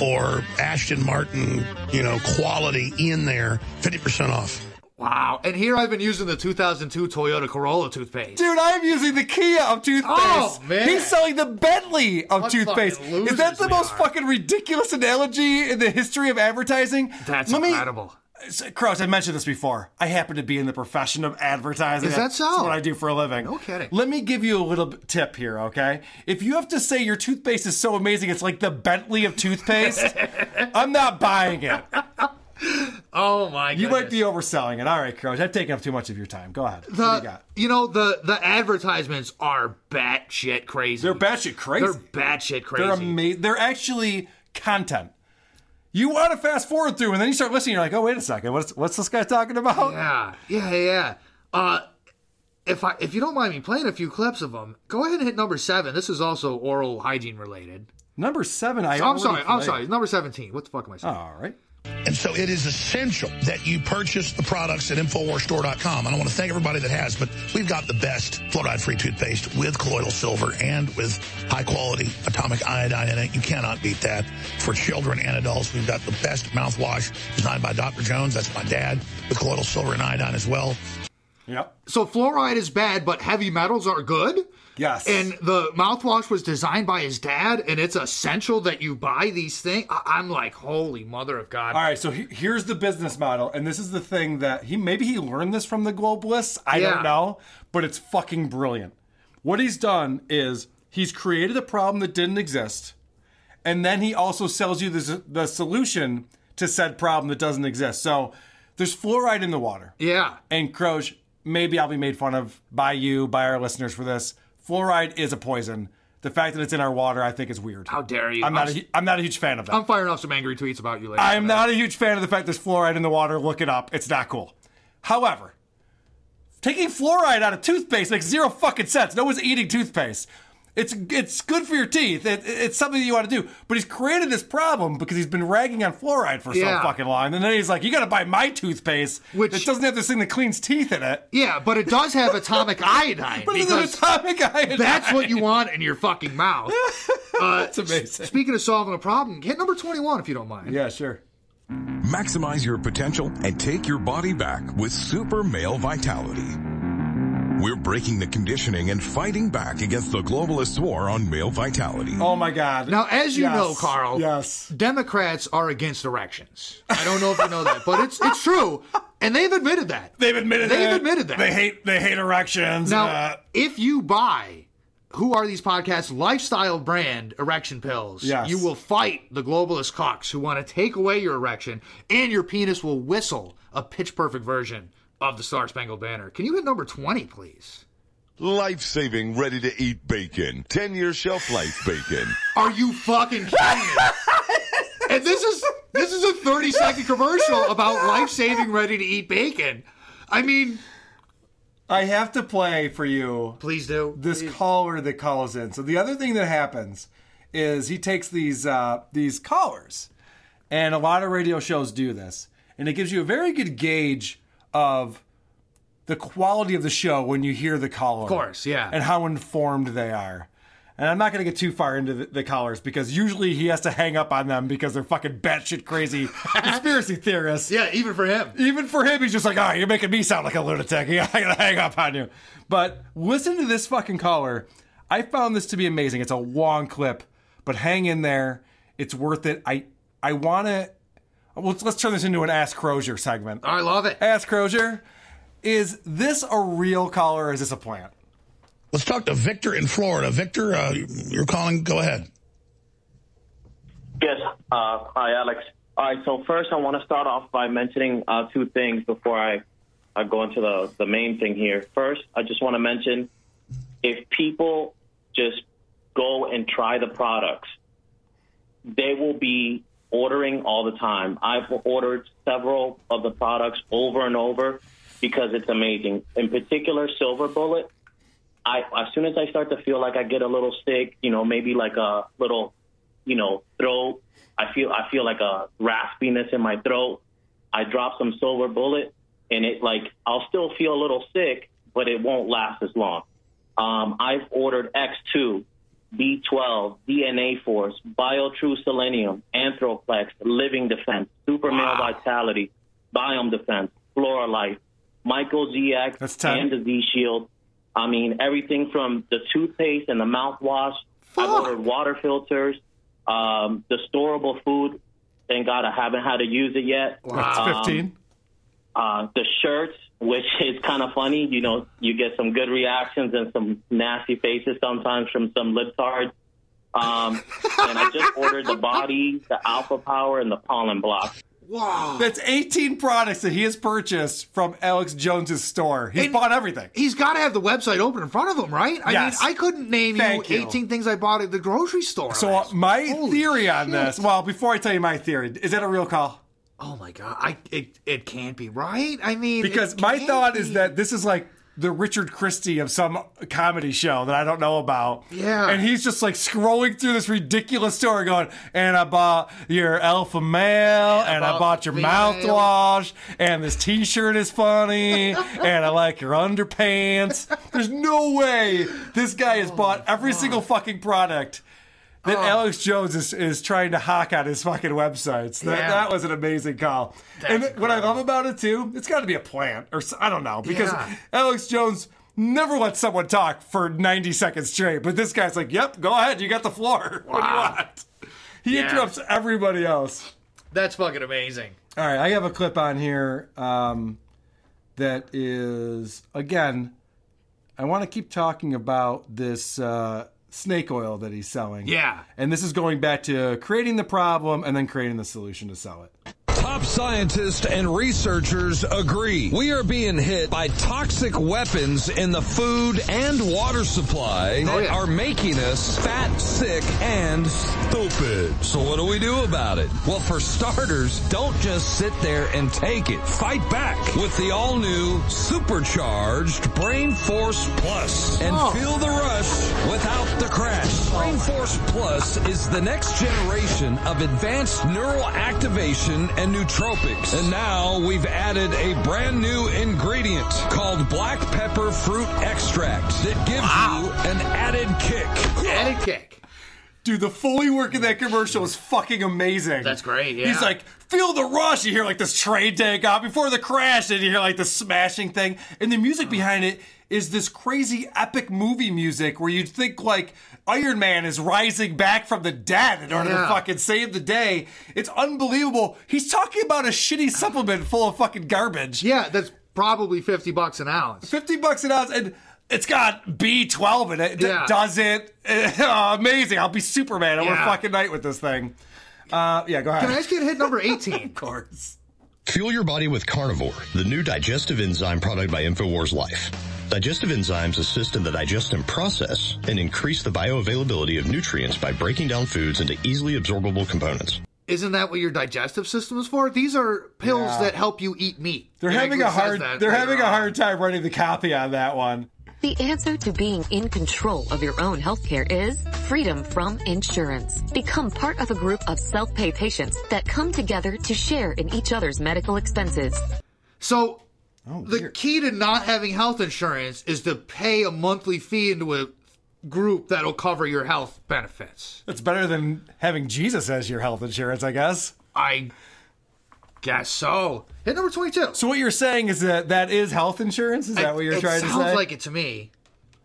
or Aston Martin, you know, quality in there, fifty percent off. Wow. And here I've been using the two thousand two Toyota Corolla toothpaste. Dude, I'm using the Kia of toothpaste. Oh, man. He's selling the Bentley of what toothpaste. Is that the most are. fucking ridiculous analogy in the history of advertising? That's Let incredible. Me- Cross, I mentioned this before. I happen to be in the profession of advertising. Is that so? That's what I do for a living. No kidding. Let me give you a little tip here, okay? If you have to say your toothpaste is so amazing, it's like the Bentley of toothpaste, I'm not buying it. Oh, my goodness. You might be overselling it. All right, Cross, I've taken up too much of your time. Go ahead. The, what do you got? You know, the, the advertisements are batshit crazy. They're batshit crazy. They're batshit crazy. They're amazing. They're actually content. You want to fast forward through, and then you start listening. You're like, "Oh, wait a second, what's what's this guy talking about?" Yeah, yeah, yeah. Uh, if I if you don't mind me playing a few clips of them, go ahead and hit number seven. This is also oral hygiene related. Number seven, I. So, I'm sorry, played. I'm sorry. Number seventeen. What the fuck am I saying? All right. And so it is essential that you purchase the products at Infowars Store dot com. And I want to thank everybody that has, but we've got the best fluoride-free toothpaste with colloidal silver and with high-quality atomic iodine in it. You cannot beat that. For children and adults, we've got the best mouthwash designed by Doctor Jones. That's my dad, with colloidal silver and iodine as well. Yep. So fluoride is bad, but heavy metals are good? Yes. And the mouthwash was designed by his dad, and it's essential that you buy these things. I'm like, holy mother of God. All right, so he, here's the business model, and this is the thing that he maybe he learned this from the globalists. I yeah. don't know, but it's fucking brilliant. What he's done is he's created a problem that didn't exist, and then he also sells you the, the solution to said problem that doesn't exist. So there's fluoride in the water. Yeah. And Croge, maybe I'll be made fun of by you, by our listeners for this. Fluoride is a poison. The fact that it's in our water, I think, is weird. How dare you? I'm not, I'm, a, I'm not a huge fan of that. I'm firing off some angry tweets about you later. I'm not a huge fan of the fact there's fluoride in the water. Look it up. It's not cool. However, taking fluoride out of toothpaste makes zero fucking sense. No one's eating toothpaste. It's it's good for your teeth. It, it's something that you want to do. But he's created this problem because he's been ragging on fluoride for yeah. so fucking long. And then he's like, you got to buy my toothpaste, which it doesn't have this thing that cleans teeth in it. Yeah, but it does have atomic iodine. But it's an atomic iodine. That's what you want in your fucking mouth. Uh, that's amazing. Speaking of solving a problem, hit number twenty-one if you don't mind. Yeah, sure. Maximize your potential and take your body back with Super Male Vitality. We're breaking the conditioning and fighting back against the globalist war on male vitality. Oh, my God. Now, as you yes. know, Carl, yes. Democrats are against erections. I don't know if you know that, but it's it's true. And they've admitted that. They've admitted they've that. They've admitted that. They hate, they hate erections. Now, uh, if you buy, who are these podcasts, lifestyle brand erection pills, yes. you will fight the globalist cocks who want to take away your erection, and your penis will whistle a pitch-perfect version of the Star Spangled Banner. Can you hit number twenty, please? Life-saving, ready-to-eat bacon. ten-year shelf life bacon. Are you fucking kidding me? And this is this is a thirty-second commercial about life-saving, ready-to-eat bacon. I mean, I have to play for you. Please do. This please. Caller that calls in. So the other thing that happens is he takes these uh, these callers, and a lot of radio shows do this, and it gives you a very good gauge of the quality of the show when you hear the caller. Of course, yeah. And how informed they are. And I'm not going to get too far into the, the callers because usually he has to hang up on them because they're fucking batshit crazy conspiracy theorists. Yeah, even for him. Even for him, he's just like, oh, you're making me sound like a lunatic. I got to hang up on you. But listen to this fucking caller. I found this to be amazing. It's a long clip, but hang in there. It's worth it. I, I want to... Let's, let's turn this into an Ask Crozier segment. I love it. Ask Crozier, is this a real caller or is this a plant? Let's talk to Victor in Florida. Victor, uh, you're calling. Go ahead. Yes. Uh, hi, Alex. All right. So first, I want to start off by mentioning uh, two things before I, I go into the, the main thing here. First, I just want to mention if people just go and try the products, they will be ordering all the time. I've ordered several of the products over and over because it's amazing. In particular, Silver Bullet. I, as soon as I start to feel like I get a little sick, you know, maybe like a little, you know, throat. I feel I feel like a raspiness in my throat. I drop some Silver Bullet, and it like I'll still feel a little sick, but it won't last as long. Um, I've ordered X two, B twelve, D N A Force, BioTrue Selenium, Anthroplex, Living Defense, Supermale wow. Vitality, Biome Defense, Floralife, Michael G X, and Disease Shield. I mean, everything from the toothpaste and the mouthwash. Fuck. I've ordered water filters, um, the storable food. Thank God I haven't had to use it yet. Wow. That's fifteen. Um, uh, the shirts, which is kind of funny. You know, you get some good reactions and some nasty faces sometimes from some libtards. Um, and I just ordered the body, the Alpha Power, and the pollen block. Wow. That's eighteen products that he has purchased from Alex Jones' store. He's and bought everything. He's got to have the website open in front of him, right? I yes. mean, I couldn't name Thank you eighteen you. things I bought at the grocery store. So uh, my Holy theory shit. on this, well, before I tell you my theory, is that a real call? Oh, my God. I It, it can't be, right? I mean, because my thought be. is that this is like the Richard Christie of some comedy show that I don't know about. Yeah. And he's just like scrolling through this ridiculous store going, and I bought your alpha male, and, and I bought your female. mouthwash, and this t-shirt is funny, and I like your underpants. There's no way this guy has oh, bought every God. single fucking product that oh. Alex Jones is, is trying to hawk on his fucking websites. That, yeah. that was an amazing call. That's and what cool. I love about it, too, it's got to be a plant. Or I don't know, because yeah. Alex Jones never lets someone talk for ninety seconds straight. But this guy's like, yep, go ahead. You got the floor. Wow. What do you want? He yeah. interrupts everybody else. That's fucking amazing. All right, I have a clip on here um, that is, again, I want to keep talking about this uh, snake oil that he's selling. Yeah. And this is going back to creating the problem and then creating the solution to sell it. Top scientists and researchers agree. We are being hit by toxic weapons in the food and water supply that oh, yeah. are making us fat, sick, and stupid. So what do we do about it? Well, for starters, don't just sit there and take it. Fight back with the all-new Supercharged Brain Force Plus. And oh. feel the rush without the crash. Brain Force Plus is the next generation of advanced neural activation and nootropics. And now we've added a brand new ingredient called black pepper fruit extract that gives wow. you an added kick. Added kick. Dude, the Foley work in that commercial is fucking amazing. That's great, yeah. He's like, feel the rush. You hear like this train take off before the crash, and you hear like the smashing thing. And the music behind it is this crazy epic movie music where you'd think like Iron Man is rising back from the dead in order yeah. to fucking save the day. It's unbelievable. He's talking about a shitty supplement full of fucking garbage. Yeah, that's probably fifty bucks an ounce. fifty bucks an ounce, and it's got B twelve in it. Yeah. Does it? Oh, amazing. I'll be Superman over yeah. fucking night with this thing. Uh, yeah, go ahead. Can I just get hit number eighteen? Of course. Fuel your body with Carnivore, the new digestive enzyme product by Infowars Life. Digestive enzymes assist in the digestion process and increase the bioavailability of nutrients by breaking down foods into easily absorbable components. Isn't that what your digestive system is for? These are pills yeah. that help you eat meat. They're it having a hard they're having on. a hard time running the copy on that one. The answer to being in control of your own healthcare is freedom from insurance. Become part of a group of self-pay patients that come together to share in each other's medical expenses. So oh, the weird. key to not having health insurance is to pay a monthly fee into a group that'll cover your health benefits. That's better than having Jesus as your health insurance, I guess. I guess so. Hit number twenty-two. So what you're saying is that that is health insurance? Is I, that what you're trying to say? It sounds like it to me.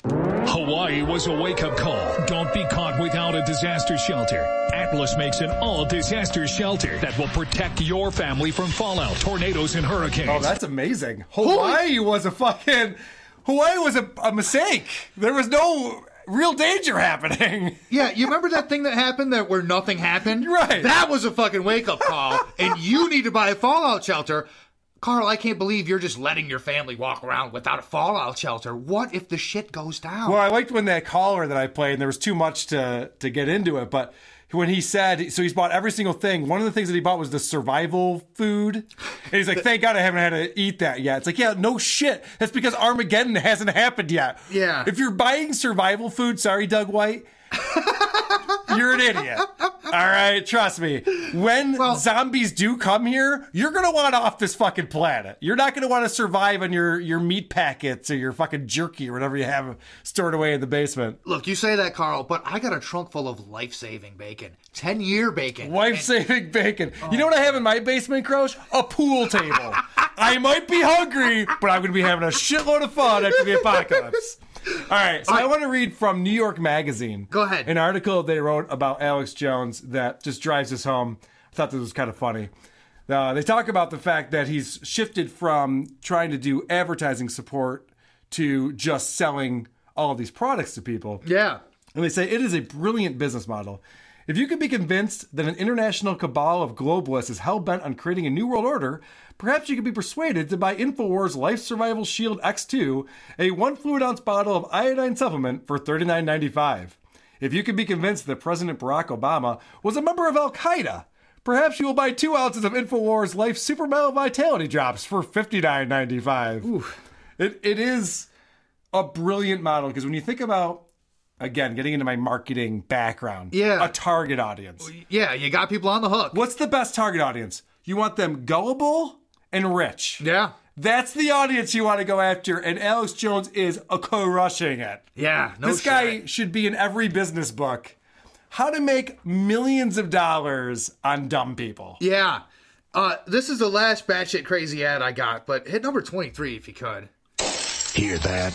Hawaii was a wake-up call. Don't be caught without a disaster shelter. Atlas makes an all-disaster shelter that will protect your family from fallout, tornadoes, and hurricanes. Oh, that's amazing. Hawaii Holy- was a fucking... Hawaii was a, a mistake. There was no real danger happening. Yeah, you remember that thing that happened that where nothing happened? Right. That was a fucking wake-up call, and you need to buy a fallout shelter. Carl, I can't believe you're just letting your family walk around without a fallout shelter. What if the shit goes down? Well, I liked when that caller that I played, and there was too much to, to get into it, but when he said, so he's bought every single thing. One of the things that he bought was the survival food. And he's like, thank God I haven't had to eat that yet. It's like, yeah, no shit. That's because Armageddon hasn't happened yet. Yeah. If you're buying survival food, sorry, Doug White, you're an idiot. All right, trust me. When well, zombies do come here, you're going to want off this fucking planet. You're not going to want to survive on your, your meat packets or your fucking jerky or whatever you have stored away in the basement. Look, you say that, Carl, but I got a trunk full of life-saving bacon. ten-year bacon. Life-saving and- bacon. Oh. You know what I have in my basement, Crouch? A pool table. I might be hungry, but I'm going to be having a shitload of fun after the apocalypse. All right, so All right. I want to read from New York Magazine. Go ahead. An article they wrote about Alex Jones that just drives us home. I thought this was kind of funny. Uh, they talk about the fact that he's shifted from trying to do advertising support to just selling all of these products to people. Yeah. And they say it is a brilliant business model. If you could be convinced that an international cabal of globalists is hell-bent on creating a new world order, perhaps you could be persuaded to buy Infowars Life Survival Shield X two, a one fluid ounce bottle of iodine supplement for thirty-nine dollars and ninety-five cents. If you could be convinced that President Barack Obama was a member of Al-Qaeda, perhaps you will buy two ounces of Infowars Life Super Male Vitality Drops for fifty-nine dollars and ninety-five cents. It, it is a brilliant model, because when you think about, again, getting into my marketing background. Yeah. A target audience. Yeah, you got people on the hook. What's the best target audience? You want them gullible and rich. Yeah. That's the audience you want to go after, and Alex Jones is crushing it. Yeah, no This shit. guy should be in every business book. How to make millions of dollars on dumb people. Yeah. Uh, this is the last batshit crazy ad I got, but hit number twenty-three if you could. Hear that?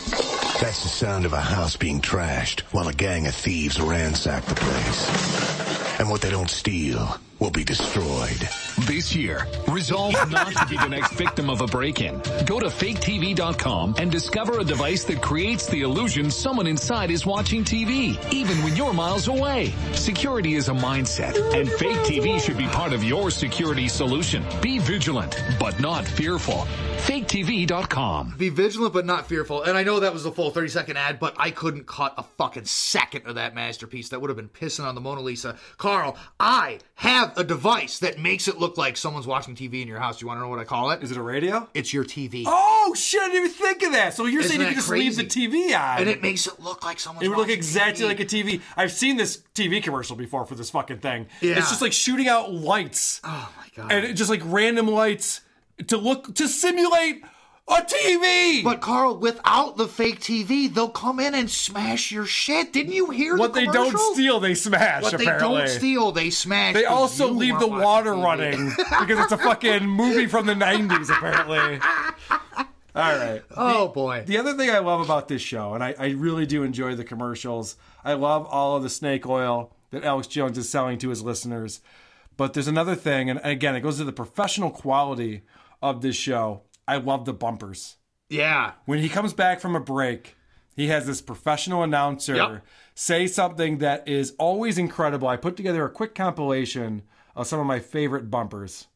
That's the sound of a house being trashed while a gang of thieves ransack the place. And what they don't steal will be destroyed. This year, resolve not to be the next victim of a break-in. Go to fake T V dot com and discover a device that creates the illusion someone inside is watching T V, even when you're miles away. Security is a mindset, and Fake T V should be part of your security solution. Be vigilant, but not fearful. fake T V dot com. Be vigilant, but not fearful. And I know that was a full thirty-second ad, but I couldn't cut a fucking second of that masterpiece. That would have been pissing on the Mona Lisa. Carl, I have a device that makes it look like someone's watching T V in your house. You want to know what I call it? Is it a radio? It's your T V. Oh, shit. I didn't even think of that. So you're Isn't saying you can just crazy? leave the T V on. And it makes it look like someone's watching T V. It would look exactly T V. Like a T V. I've seen this T V commercial before for this fucking thing. Yeah. It's just like shooting out lights. Oh, my God. And it just like random lights to look, to simulate a T V! But, Carl, without the fake T V, they'll come in and smash your shit. Didn't you hear what the commercial? What they don't steal, they smash, what apparently. What they don't steal, they smash. They also leave the water running because it's a fucking movie from the nineties, apparently. All right. Oh, the, boy. The other thing I love about this show, and I, I really do enjoy the commercials, I love all of the snake oil that Alex Jones is selling to his listeners. But there's another thing, and again, it goes to the professional quality of this show. I love the bumpers. Yeah. When he comes back from a break, he has this professional announcer yep. say something that is always incredible. I put together a quick compilation of some of my favorite bumpers.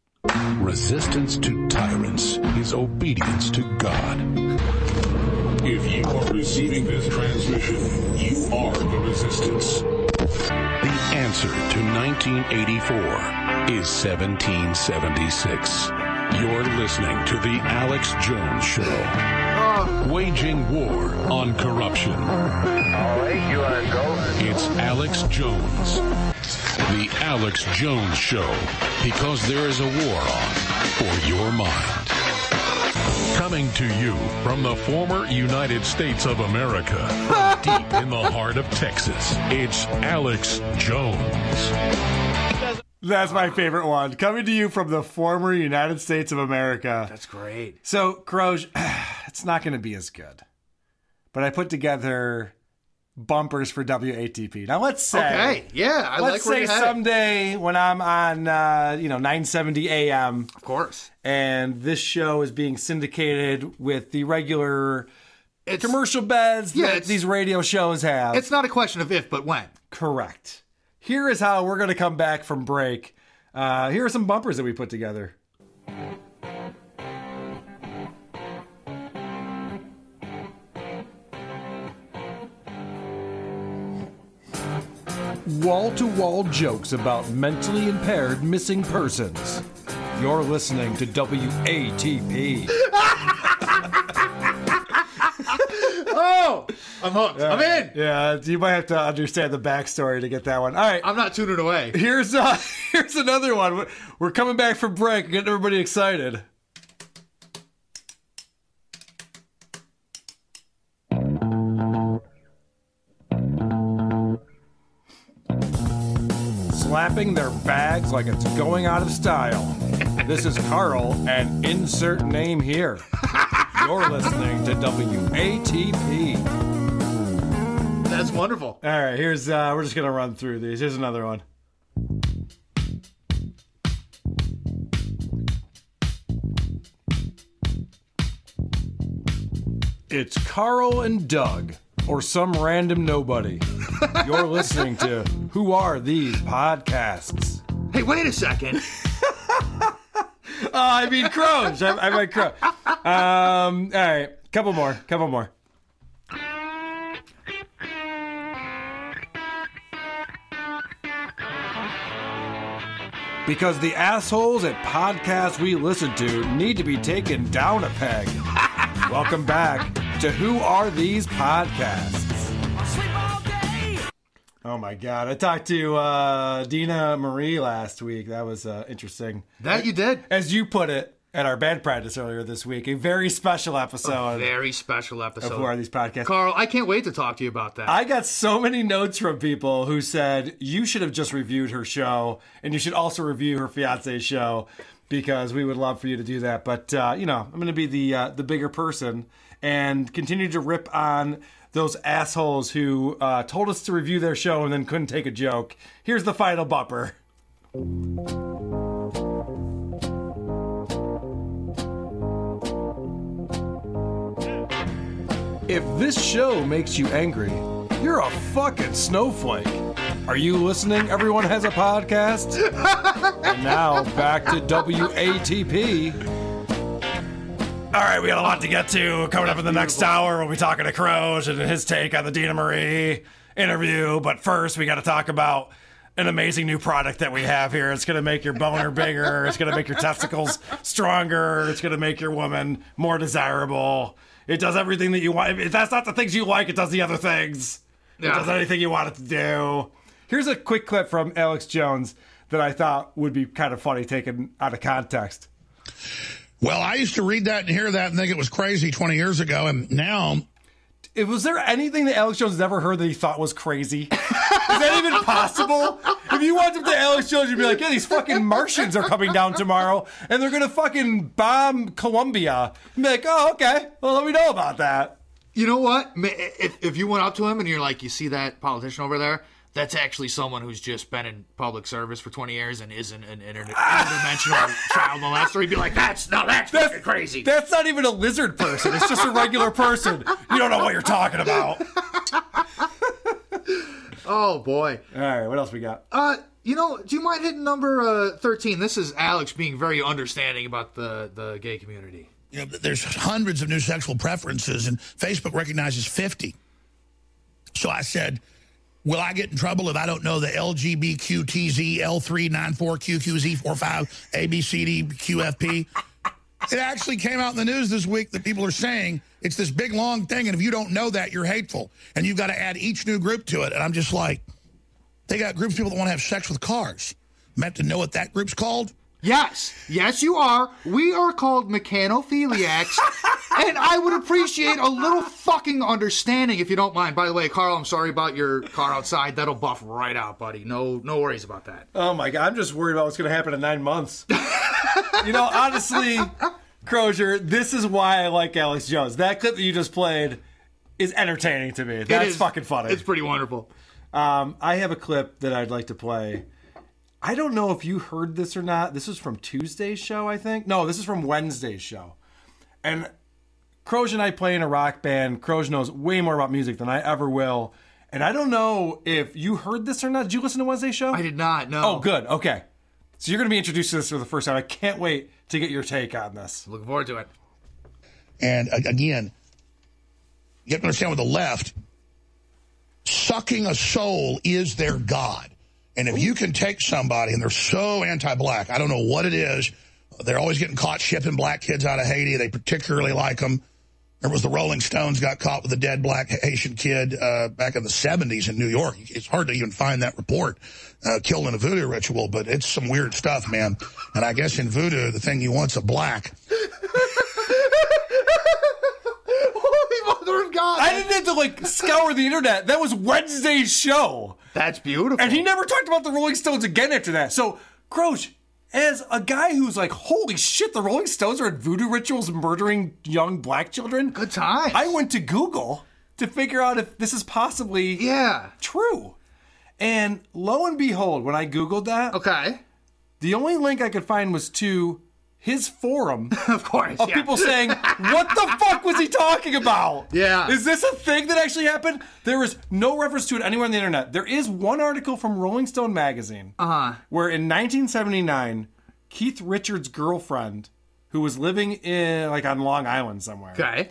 Resistance to tyrants is obedience to God. If you are receiving this transmission, you are the resistance. The answer to nineteen eighty-four is seventeen seventy-six. You're listening to The Alex Jones Show, uh, waging war on corruption. All right, you want to go? It's Alex Jones. The Alex Jones Show, because there is a war on for your mind. Coming to you from the former United States of America, from deep in the heart of Texas, it's Alex Jones. That's my favorite one. Coming to you from the former United States of America. That's great. So, Croge, it's not going to be as good. But I put together bumpers for W A T P. Now, let's say... Okay, yeah, I like where you're headed. Let's say someday when I'm on, uh, you know, nine seventy A M. Of course. And this show is being syndicated with the regular it's, commercial beds yeah, that these radio shows have. It's not a question of if, but when. Correct. Here is how we're going to come back from break. Uh, here are some bumpers that we put together. Wall-to-wall jokes about mentally impaired missing persons. You're listening to W A T P. Oh, I'm hooked. All I'm right. in. Yeah, you might have to understand the backstory to get that one. All right. I'm not tuning away. Here's uh, here's another one. We're coming back from break, getting everybody excited. Slapping their bags like it's going out of style. This is Carl, and insert name here. You're listening to W A T P. That's wonderful. All right, here's uh, we're just gonna run through these. Here's another one. It's Carl and Doug, or some random nobody. You're listening to Who Are These Podcasts? Hey, wait a second. Uh, I mean, Croge. I, I meant Croge. Um, all right. Couple more. Couple more. Because the assholes at podcasts we listen to need to be taken down a peg. Welcome back to Who Are These Podcasts? Oh, my God. I talked to uh, Dina Marie last week. That was uh, interesting. That you did? As you put it at our band practice earlier this week, a very special episode. A very special episode. Of Who Are These Podcasts. Carl, I can't wait to talk to you about that. I got so many notes from people who said, you should have just reviewed her show, and you should also review her fiance's show, because we would love for you to do that. But, uh, you know, I'm going to be the uh, the bigger person and continue to rip on those assholes who uh, told us to review their show and then couldn't take a joke. Here's the final bumper. If this show makes you angry, you're a fucking snowflake. Are you listening? Everyone has a podcast. And now back to W A T P. All right, we got a lot to get to. Coming up in the next hour, we'll be talking to Croge and his take on the Dina Marie interview. But first, we got to talk about an amazing new product that we have here. It's going to make your boner bigger. It's going to make your testicles stronger. It's going to make your woman more desirable. It does everything that you want. If that's not the things you like, it does the other things. It yeah. does anything you want it to do. Here's a quick clip from Alex Jones that I thought would be kind of funny taken out of context. Well, I used to read that and hear that and think it was crazy twenty years ago, and now... Was there anything that Alex Jones has ever heard that he thought was crazy? Is that even possible? If you walked up to Alex Jones, you'd be like, yeah, these fucking Martians are coming down tomorrow, and they're going to fucking bomb Colombia. And be like, oh, okay, well, let me know about that. You know what? If, if you went up to him and you're like, you see that politician over there? That's actually someone who's just been in public service for twenty years and isn't an inter- interdimensional child molester. He'd be like, that's no, that's, that's fucking crazy. That's not even a lizard person. It's just a regular person. You don't know what you're talking about. Oh, boy. All right, what else we got? Uh, you know, do you mind hitting number uh, thirteen? This is Alex being very understanding about the, the gay community. Yeah, but there's hundreds of new sexual preferences, and Facebook recognizes fifty. So I said... Will I get in trouble if I don't know the L G B Q T Z L three nine four Q Q Z four five A B C D Q F P? It actually came out in the news this week that people are saying it's this big, long thing, and if you don't know that, you're hateful, and you've got to add each new group to it. And I'm just like, they got groups of people that want to have sex with cars. I'm meant to know what that group's called? Yes. Yes, you are. We are called mechanophiliacs. And I would appreciate a little fucking understanding if you don't mind. By the way, Carl, I'm sorry about your car outside. That'll buff right out, buddy. No no worries about that. Oh, my God. I'm just worried about what's going to happen in nine months. You know, honestly, Crozier, this is why I like Alex Jones. That clip that you just played is entertaining to me. That's fucking funny. It's pretty wonderful. Um, I have a clip that I'd like to play. I don't know if you heard this or not. This is from Tuesday's show, I think. No, this is from Wednesday's show. And... Croge and I play in a rock band. Croge knows way more about music than I ever will. And I don't know if you heard this or not. Did you listen to Wednesday's show? I did not, no. Oh, good. Okay. So you're going to be introduced to this for the first time. I can't wait to get your take on this. Looking forward to it. And again, you have to understand with the left, sucking a soul is their God. And if you can take somebody, and they're so anti-black, I don't know what it is. They're always getting caught shipping black kids out of Haiti. They particularly like them. There was the Rolling Stones got caught with a dead black Haitian kid uh, back in the seventies in New York. It's hard to even find that report, uh, killed in a voodoo ritual, but it's some weird stuff, man. And I guess in voodoo, the thing you want's a black. Mother of God. I didn't have to, like, scour the internet. That was Wednesday's show. That's beautiful. And he never talked about the Rolling Stones again after that. So, Croge, as a guy who's like, holy shit, the Rolling Stones are at voodoo rituals murdering young black children. Good times. I went to Google to figure out if this is possibly yeah. true. And lo and behold, when I Googled that, okay, the only link I could find was to his forum of course, of yeah. people saying, what the fuck was he talking about? Yeah. Is this a thing that actually happened? There is no reference to it anywhere on the internet. There is one article from Rolling Stone magazine uh-huh. where in nineteen seventy-nine, Keith Richards' girlfriend, who was living in like on Long Island somewhere, okay,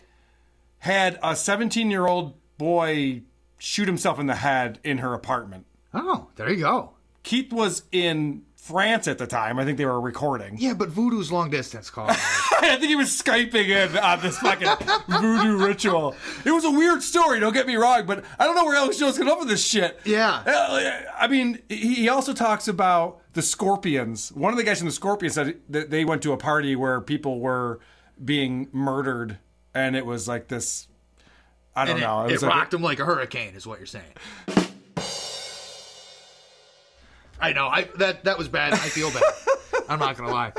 had a seventeen-year-old boy shoot himself in the head in her apartment. Oh, there you go. Keith was in France at the time. I think they were recording. Yeah, but voodoo's long distance call. I think he was Skyping in on this fucking voodoo ritual. It was a weird story, don't get me wrong, but I don't know where Alex Jones comes up with this shit. Yeah. I mean, he also talks about the Scorpions. One of the guys from the Scorpions said that they went to a party where people were being murdered, and it was like this, I don't and know. It, it, it was rocked like, them like a hurricane is what you're saying. I know. I that that was bad. I feel bad. I'm not going to lie.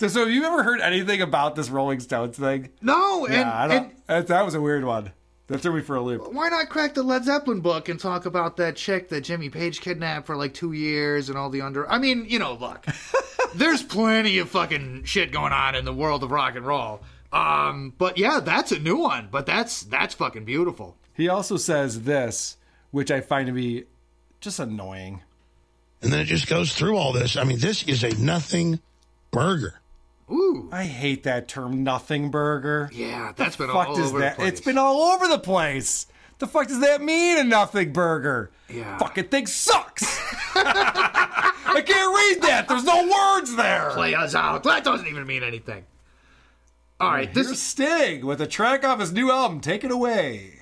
So, so have you ever heard anything about this Rolling Stones thing? No. Yeah, and, I don't, and, that was a weird one. That threw me for a loop. Why not crack the Led Zeppelin book and talk about that chick that Jimmy Page kidnapped for like two years and all the under... I mean, you know, look. There's plenty of fucking shit going on in the world of rock and roll. Um, but yeah, that's a new one. But that's that's fucking beautiful. He also says this, which I find to be just annoying. And then it just goes through all this. I mean, this is a nothing burger. Ooh. I hate that term, nothing burger. Yeah, that's been all over the place. It's been all over the place. The fuck does that mean, a nothing burger? Yeah. Fucking thing sucks. I can't read that. There's no words there. Play us out. That doesn't even mean anything. All right. This is Sting with a track off his new album, Take It Away.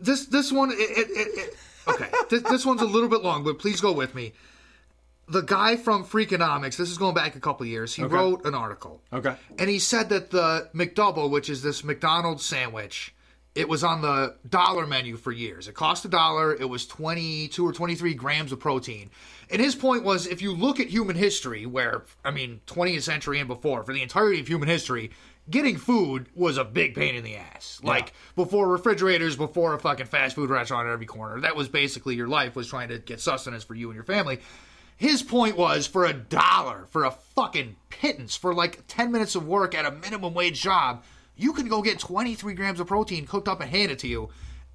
This, this one, it... it, it, it okay, this, this one's a little bit long, but please go with me. The guy from Freakonomics, this is going back a couple of years, he okay. wrote an article. Okay. And he said that the McDouble, which is this McDonald's sandwich, it was on the dollar menu for years. It cost a dollar. It was twenty-two or twenty-three grams of protein. And his point was, if you look at human history, where, I mean, twentieth century and before, for the entirety of human history, getting food was a big pain in the ass. Like, yeah. before refrigerators, before a fucking fast food restaurant at every corner. That was basically your life, was trying to get sustenance for you and your family. His point was, for a dollar, for a fucking pittance, for like ten minutes of work at a minimum wage job, you can go get twenty-three grams of protein cooked up and handed to you.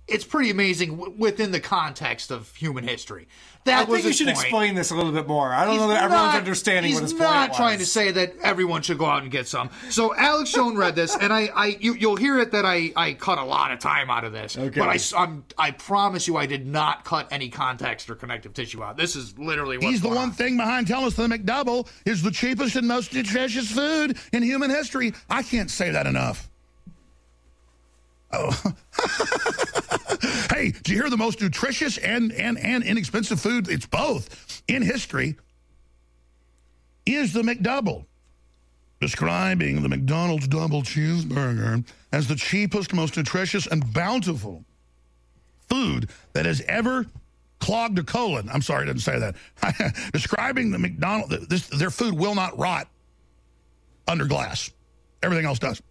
It's pretty amazing w- within the context of human history. That I was think you should point. Explain this a little bit more. I don't he's know that not, everyone's understanding what his point was. He's not trying to say that everyone should go out and get some. So Alex Jones read this, and I, I you, you'll hear it that I, I cut a lot of time out of this. Okay. But I, I'm, I promise you I did not cut any context or connective tissue out. This is literally what's He's the one on. Thing behind telling us the McDouble is the cheapest and most nutritious food in human history. I can't say that enough. Oh. Hey, do you hear the most nutritious and, and, and inexpensive food? It's both in history. Is the McDouble, describing the McDonald's double cheeseburger as the cheapest, most nutritious, and bountiful food that has ever clogged a colon. I'm sorry, I didn't say that. Describing the McDonald's, this, their food will not rot under glass. Everything else does.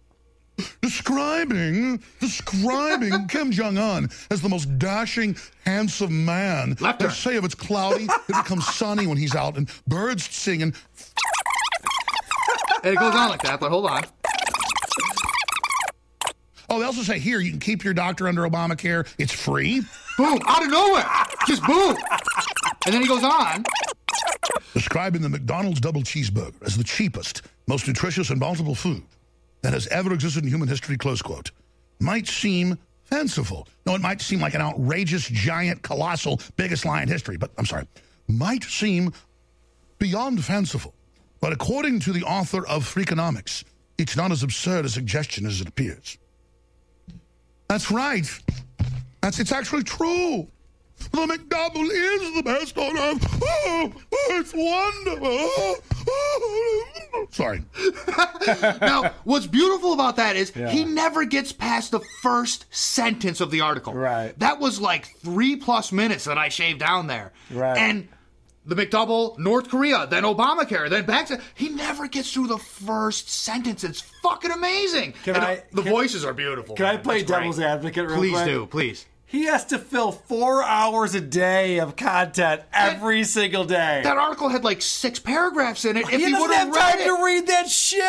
Describing, describing Kim Jong-un as the most dashing, handsome man. They say if it's cloudy, it becomes sunny when he's out, and birds singing. And it goes on like that, but hold on. Oh, they also say, here, you can keep your doctor under Obamacare. It's free. Boom. Out of nowhere. Just boom. And then he goes on. Describing the McDonald's double cheeseburger as the cheapest, most nutritious and bountiful food that has ever existed in human history, close quote, might seem fanciful. No, it might seem like an outrageous, giant, colossal, biggest lie in history, but I'm sorry, might seem beyond fanciful. But according to the author of Freakonomics, it's not as absurd a suggestion as it appears. That's right. That's, it's actually true. The McDouble is the best on earth. Oh, it's wonderful. Oh, sorry. Now, what's beautiful about that is yeah. he never gets past the first sentence of the article. Right. That was like three plus minutes that I shaved down there. Right. And the McDouble, North Korea, then Obamacare, then back to... He never gets through the first sentence. It's fucking amazing. Can and I, the can, voices are beautiful. Can I play That's devil's great. advocate real please quick? Please do, please. He has to fill four hours a day of content every that, single day. That article had like six paragraphs in it. If he, he doesn't have time it. to read that shit.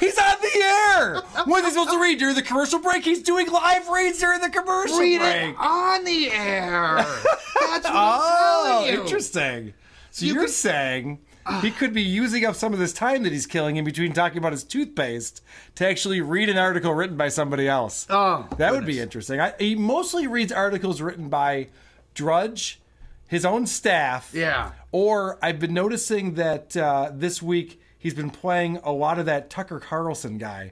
He's on the air. What's he supposed to read during the commercial break? He's doing live reads during the commercial read break. Read it on the air. That's what oh, I'm telling you. Interesting. So you you're could, saying uh, he could be using up some of this time that he's killing in between talking about his toothpaste to actually read an article written by somebody else. Oh, that goodness. would be interesting. I, he mostly reads articles written by Drudge, his own staff. Yeah. Or I've been noticing that uh, this week he's been playing a lot of that Tucker Carlson guy.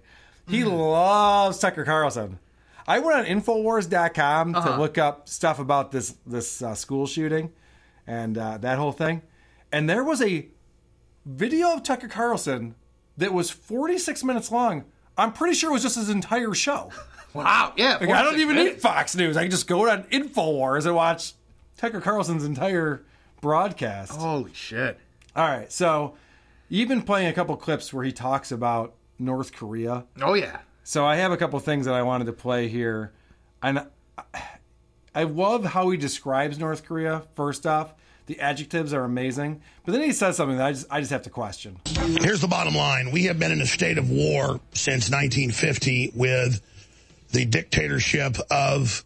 He mm. loves Tucker Carlson. I went on Infowars dot com uh-huh. to look up stuff about this, this uh, school shooting and uh, that whole thing. And there was a video of Tucker Carlson that was forty-six minutes long. I'm pretty sure it was just his entire show. Wow, yeah. Like, I don't even minutes. need Fox News. I can just go on Infowars and watch Tucker Carlson's entire broadcast. Holy shit. All right, so you've been playing a couple clips where he talks about North Korea. Oh, yeah. So I have a couple things that I wanted to play here. And I love how he describes North Korea, first off. The adjectives are amazing. But then he says something that I just I just have to question. Here's the bottom line. We have been in a state of war since nineteen fifty with the dictatorship of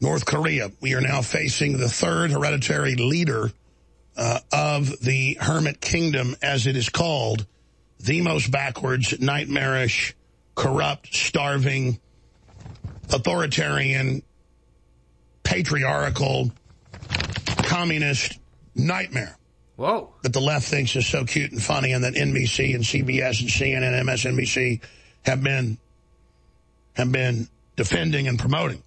North Korea. We are now facing the third hereditary leader uh, of the Hermit Kingdom, as it is called, the most backwards, nightmarish, corrupt, starving, authoritarian, patriarchal, communist nightmare. Whoa. That the left thinks is so cute and funny, and that N B C and C B S and C N N and M S N B C have been have been defending and promoting.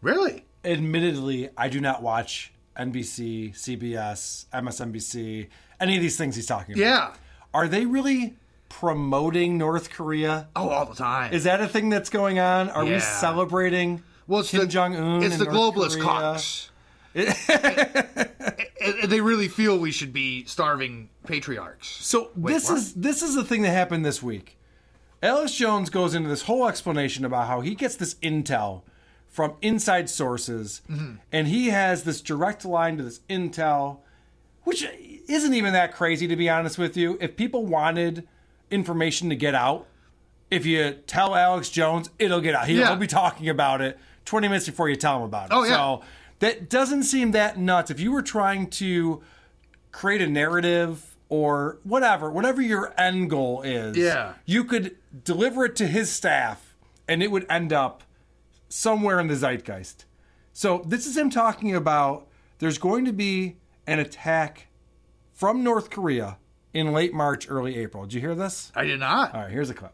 Really? Admittedly, I do not watch N B C, C B S, M S N B C, any of these things he's talking about. Yeah. Are they really promoting North Korea? Oh, all the time. Is that a thing that's going on? Are yeah. we celebrating well, it's Kim the, Jong-un It's the North globalist Korea? Cocks. it, it, they really feel we should be starving patriarchs. So Wait, this what? is this is the thing that happened this week. Alex Jones goes into this whole explanation about how he gets this intel from inside sources, mm-hmm. and he has this direct line to this intel, which isn't even that crazy, to be honest with you. If people wanted information to get out, if you tell Alex Jones, it'll get out. He'll yeah. be talking about it twenty minutes before you tell him about it. Oh, yeah. So, that doesn't seem that nuts. If you were trying to create a narrative or whatever, whatever your end goal is, yeah. you could deliver it to his staff and it would end up somewhere in the zeitgeist. So this is him talking about there's going to be an attack from North Korea in late March, early April. Did you hear this? I did not. All right, here's a clip.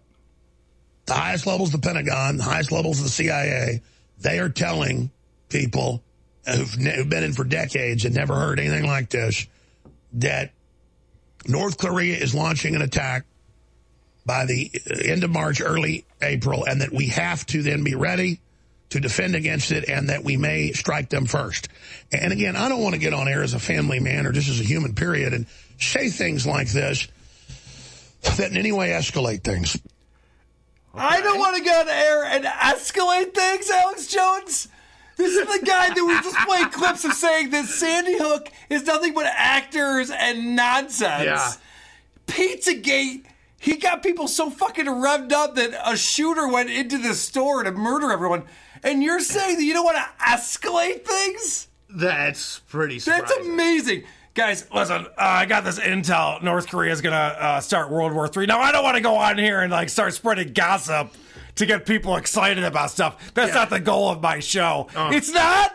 The highest levels of the Pentagon, the highest levels of the C I A, they are telling people who've been in for decades and never heard anything like this, that North Korea is launching an attack by the end of March, early April, and that we have to then be ready to defend against it and that we may strike them first. And again, I don't want to get on air as a family man or just as a human period and say things like this that in any way escalate things. Okay. I don't want to get on air and escalate things, Alex Jones. This is the guy that we just played clips of saying that Sandy Hook is nothing but actors and nonsense. Yeah. Pizzagate, He got people so fucking revved up that a shooter went into the store to murder everyone. And you're saying that you don't want to escalate things? That's pretty surprising. That's amazing. Guys, listen, uh, I got this intel. North Korea is going to uh, start World War Three. Now, I don't want to go on here and like start spreading gossip to get people excited about stuff. That's yeah. not the goal of my show. Uh. It's not?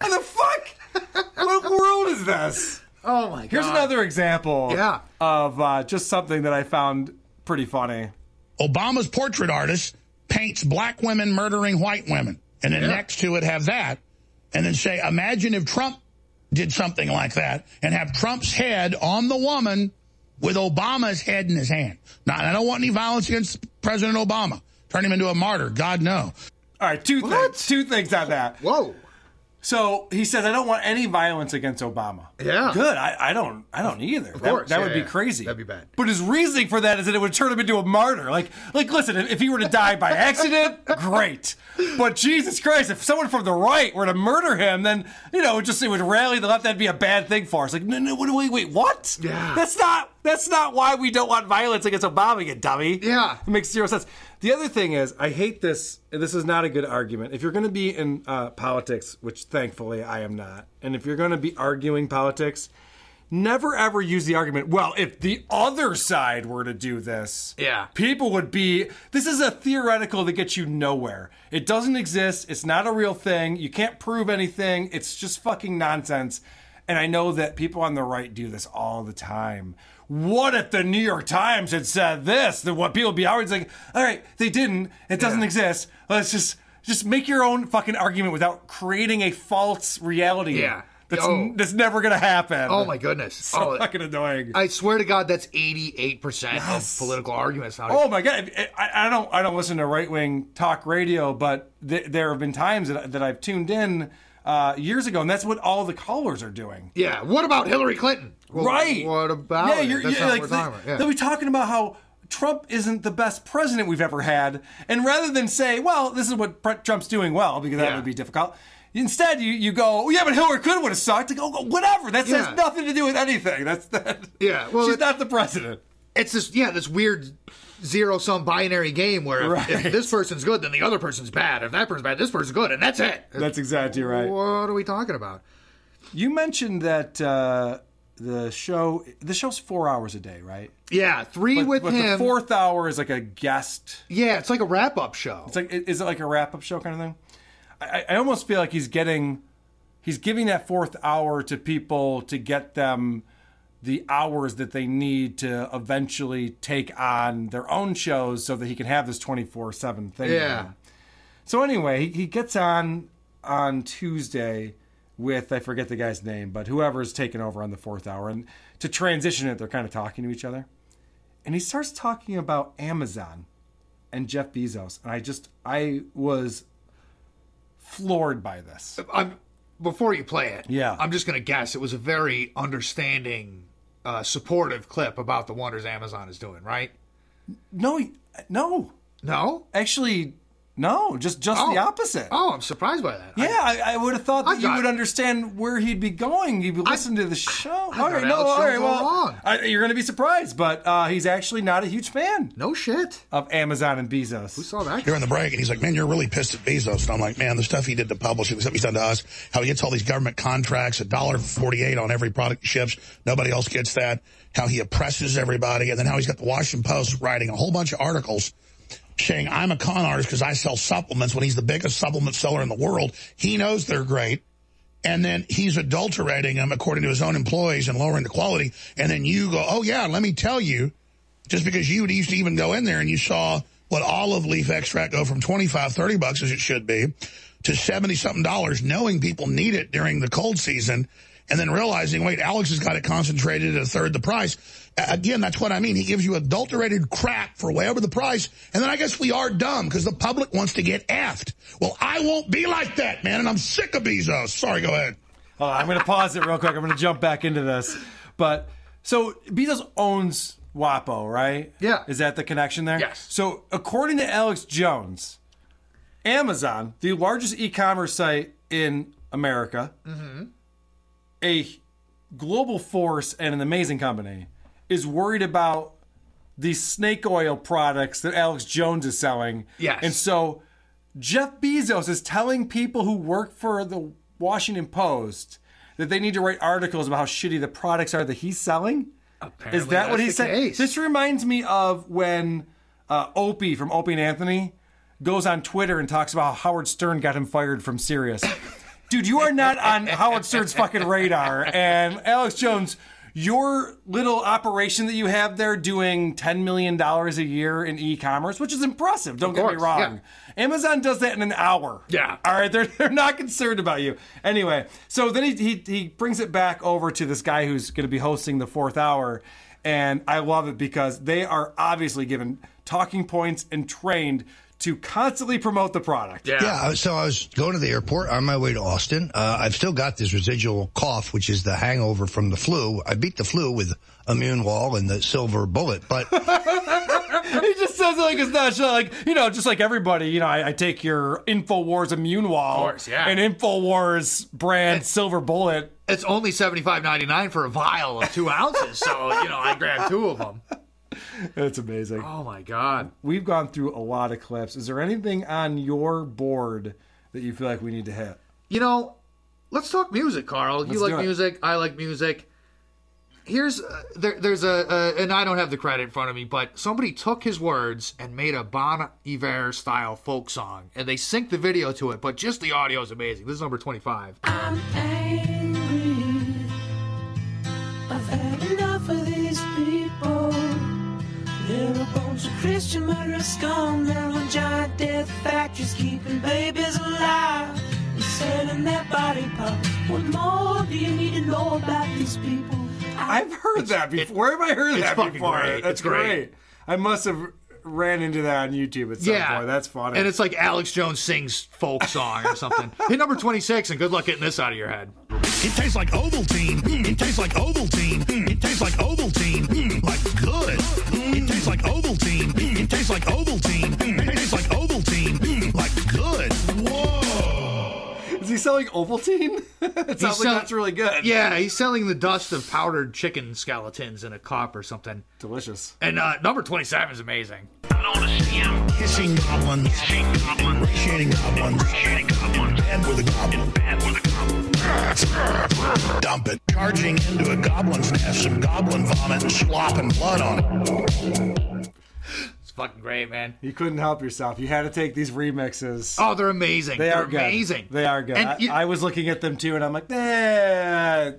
What the fuck? What world is this? Oh, my God. Here's another example yeah. of uh, just something that I found pretty funny. Obama's portrait artist paints black women murdering white women. And then yeah. next to it have that. And then say, imagine if Trump did something like that and have Trump's head on the woman with Obama's head in his hand. Now, I don't want any violence against President Obama. Turn him into a martyr. God, no. All right, two, things, two things on that. Whoa. So he says, I don't want any violence against Obama. Yeah. Good. I, I don't I don't either. Of course. That, that yeah, would be yeah. crazy. That'd be bad. But his reasoning for that is that it would turn him into a martyr. Like, like listen, if he were to die by accident, great. But Jesus Christ, if someone from the right were to murder him, then, you know, just it would rally the left. That'd be a bad thing for us. Like, no, no, wait, wait, wait, what? Yeah. That's not, that's not why we don't want violence against Obama, you dummy. Yeah. It makes zero sense. The other thing is, I hate this. This is not a good argument. If you're going to be in uh, politics, which thankfully I am not, and if you're going to be arguing politics, never ever use the argument, well, if the other side were to do this, yeah. people would be... This is a theoretical that gets you nowhere. It doesn't exist. It's not a real thing. You can't prove anything. It's just fucking nonsense. And I know that people on the right do this all the time. What if the New York Times had said this? Then what people would be always like, all right, they didn't. It doesn't yeah. exist. Let's just just make your own fucking argument without creating a false reality. Yeah. That's, oh. that's never going to happen. Oh, my goodness. So oh, fucking annoying. I swear to God, that's eighty-eight percent yes. of political arguments. How oh, my God. I, I, don't, I don't listen to right-wing talk radio, but th- there have been times that, that I've tuned in Uh, years ago, and that's what all the callers are doing. Yeah. What about Hillary Clinton? Well, right. What about? Yeah, you're, that's you're like, what we're talking about. Yeah. They'll be talking about how Trump isn't the best president we've ever had, and rather than say, "Well, this is what Trump's doing well," because that yeah. would be difficult. Instead, you, you go, oh, yeah, but Hillary Clinton would have sucked. Like, oh, whatever. That yeah. has nothing to do with anything. That's that. Yeah. Well, she's not the president. It's this. Yeah. This weird zero-sum binary game where if, right. if this person's good, then the other person's bad. If that person's bad, this person's good, and that's it. That's exactly right. What are we talking about? You mentioned that uh, the show, the show's four hours a day, right? Yeah, three but, with but him. But the fourth hour is like a guest. Yeah, it's like a wrap-up show. It's like, is it like a wrap-up show kind of thing? I, I almost feel like he's getting, he's giving that fourth hour to people to get them the hours that they need to eventually take on their own shows so that he can have this twenty-four seven thing. Yeah. So anyway, he gets on on Tuesday with, I forget the guy's name, but whoever's taking over on the fourth hour. And to transition it, they're kind of talking to each other. And he starts talking about Amazon and Jeff Bezos. And I just, I was floored by this. I'm, before you play it, yeah. I'm just going to guess it was a very understanding... Uh, supportive clip about the wonders Amazon is doing, right? No, no, no. Actually, no. Just, just oh. the opposite. Oh, I'm surprised by that. Yeah, I, I would have thought that you would understand where he'd be going. You'd listen to the show. All right, no, all right. Well, I, you're going to be surprised, but uh, he's actually not a huge fan. No shit of Amazon and Bezos. Who saw that? You're in the break, and he's like, "Man, you're really pissed at Bezos." And I'm like, "Man, the stuff he did to publishing, the stuff he's done to us, how he gets all these government contracts, a dollar forty-eight on every product he ships. Nobody else gets that. How he oppresses everybody, and then how he's got the Washington Post writing a whole bunch of articles." Saying I'm a con artist because I sell supplements when he's the biggest supplement seller in the world. He knows they're great. And then he's adulterating them according to his own employees and lowering the quality. And then you go, oh, yeah, let me tell you, just because you would used to even go in there and you saw what olive leaf extract go from twenty-five, thirty bucks, as it should be, to seventy-something dollars, knowing people need it during the cold season, and then realizing, wait, Alex has got it concentrated at a third the price. Again, that's what I mean. He gives you adulterated crap for way over the price. And then I guess we are dumb because the public wants to get effed. Well, I won't be like that, man. And I'm sick of Bezos. Sorry, go ahead. Uh, I'm going to pause it real quick. I'm going to jump back into this. But so Bezos owns WAPO, right? Yeah. Is that the connection there? Yes. So according to Alex Jones, Amazon, the largest e-commerce site in America, mm-hmm. a global force and an amazing company, is worried about these snake oil products that Alex Jones is selling. Yes. And so Jeff Bezos is telling people who work for the Washington Post that they need to write articles about how shitty the products are that he's selling. Apparently is that what he said? Case. This reminds me of when uh, Opie from Opie and Anthony goes on Twitter and talks about how Howard Stern got him fired from Sirius. Dude, you are not on Howard Stern's fucking radar. And Alex Jones, your little operation that you have there doing ten million dollars a year in e-commerce, which is impressive. Don't get me wrong. Yeah. Amazon does that in an hour. Yeah. All right. They're, they're not concerned about you. Anyway, so then he, he, he brings it back over to this guy who's going to be hosting the fourth hour. And I love it because they are obviously given talking points and trained to constantly promote the product. Yeah. yeah, so I was going to the airport on my way to Austin. Uh, I've still got this residual cough, which is the hangover from the flu. I beat the flu with Immune Wall and the Silver Bullet, but... He just says it like it's not, like, you know, just like everybody, you know, I, I take your Infowars Immune Wall of course, yeah. and Infowars brand it's, Silver Bullet. It's only seventy-five ninety-nine for a vial of two ounces, so, you know, I grabbed two of them. That's amazing. Oh, my God. We've gone through a lot of clips. Is there anything on your board that you feel like we need to hit? You know, let's talk music, Carl. Let's you like music. I like music. Here's, uh, there, there's a, uh, and I don't have the credit in front of me, but somebody took his words and made a Bon Iver-style folk song, and they synced the video to it, but just the audio is amazing. This is number twenty-five. I'm angry. I've had enough of these people. Little bones of Christian murderers, scoundrels, and giant death factories, keeping babies alive and selling their body parts. What more do you need to know about these people? I, I've heard that before. It, Where have I heard it's that fucking before? Great. That's it's great. great. I must have ran into that on YouTube at some yeah. point. That's funny. And it's like Alex Jones sings folk song or something. Hit number twenty-six, and good luck getting this out of your head. It tastes like Ovaltine. Mm. It tastes like Ovaltine. Mm. It tastes like Ovaltine. Mm. Like good. Mm. It tastes like Ovaltine. Mm. It tastes like Ovaltine. Mm. It tastes like Ovaltine. Mm. Like good. Whoa. Is he selling Ovaltine? It sounds sell- like that's really good. Yeah, he's selling the dust of powdered chicken skeletons in a cup or something. Delicious. And uh, number twenty-seven is amazing. Kissing goblins. Kissing goblins. Appreciating goblins. Appreciating goblins. Bad with a goblin. Bad with a goblin. Dump it. Charging into a goblin's nest, some goblin vomit and slopping blood on it. It's fucking great, man. You couldn't help yourself. You had to take these remixes. Oh, they're amazing. They they're are good. amazing. They are good. I, you, I was looking at them too, and I'm like, eh.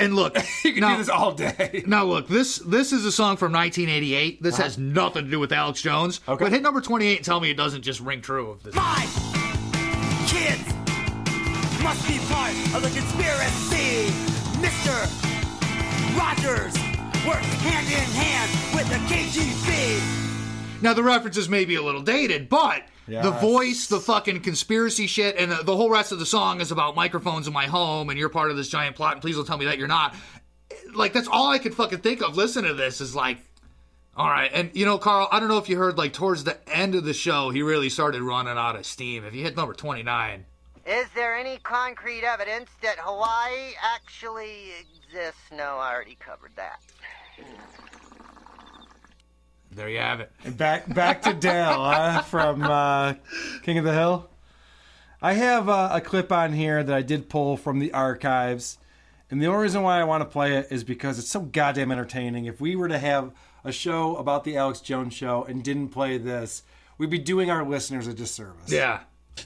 And look, you can now, do this all day. Now look, this this is a song from nineteen eighty-eight. This uh-huh. has nothing to do with Alex Jones. Okay. But hit number twenty-eight and tell me it doesn't just ring true of this. My kids must be part of the conspiracy. Mister Rogers works hand in hand with the K G B. Now, the references may be a little dated, but yes. the voice, the fucking conspiracy shit, and the, the whole rest of the song is about microphones in my home, and you're part of this giant plot, and please don't tell me that you're not. Like, that's all I could fucking think of listening to this is like, all right. And, you know, Carl, I don't know if you heard, like, towards the end of the show, he really started running out of steam. If you hit number twenty-nine... Is there any concrete evidence that Hawaii actually exists? No, I already covered that. There you have it. And back back to Dale uh, from uh, King of the Hill. I have uh, a clip on here that I did pull from the archives. And the only reason why I want to play it is because it's so goddamn entertaining. If we were to have a show about the Alex Jones show and didn't play this, we'd be doing our listeners a disservice. Yeah.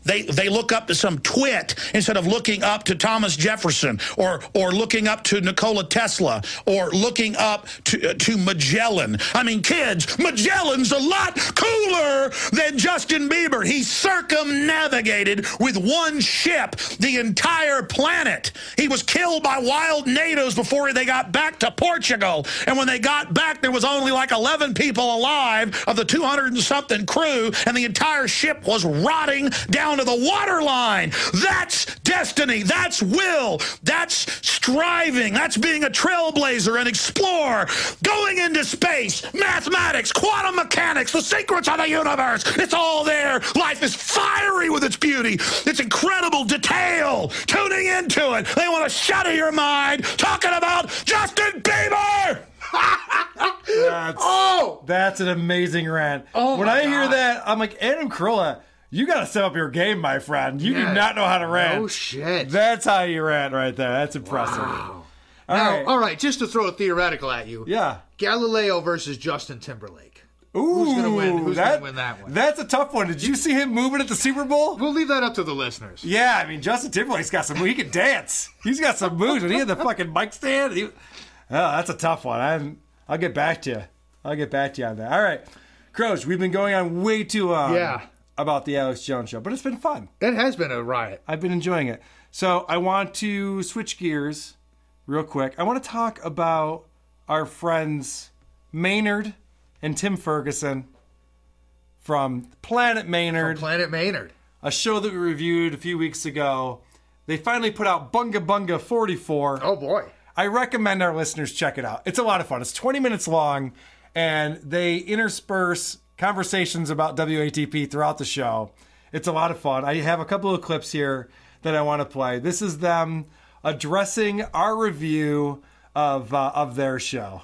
They they look up to some twit instead of looking up to Thomas Jefferson or or looking up to Nikola Tesla or looking up to uh, to Magellan. I mean, kids, Magellan's a lot cooler than Justin Bieber. He circumnavigated with one ship the entire planet. He was killed by wild natives before they got back to Portugal. And when they got back, there was only like eleven people alive of the two hundred and something crew, and the entire ship was rotting down. Down to the waterline. That's destiny. That's will. That's striving. That's being a trailblazer and explorer. Going into space, mathematics, quantum mechanics, the secrets of the universe. It's all there. Life is fiery with its beauty. It's incredible detail. Tuning into it. They want to shatter your mind talking about Justin Bieber. That's, oh! That's an amazing rant. Oh, when I God. hear that, I'm like, Adam Carolla, you got to step up your game, my friend. You yes. do not know how to rant. Oh, shit. That's how you rant right there. That's impressive. Wow. All, now, right. all right, just to throw a theoretical at you. Yeah. Galileo versus Justin Timberlake. Ooh. Who's going to win? Who's going to win that one? That's a tough one. Did you see him moving at the Super Bowl? We'll leave that up to the listeners. Yeah, I mean, Justin Timberlake's got some moves. He can dance. He's got some moves. And he had the fucking mic stand. He... Oh, that's a tough one. I'm... I'll get back to you. I'll get back to you on that. All right. Croach, we've been going on way too long yeah. about the Alex Jones Show, but it's been fun. It has been a riot. I've been enjoying it. So I want to switch gears real quick. I want to talk about our friends Maynard and Tim Ferguson from Planet Maynard. From Planet Maynard. A show that we reviewed a few weeks ago. They finally put out Bunga Bunga forty-four. Oh, boy. I recommend our listeners check it out. It's a lot of fun. It's twenty minutes long, and they intersperse conversations about W A T P throughout the show. It's a lot of fun. I have a couple of clips here that I want to play. This is them addressing our review of uh, of their show.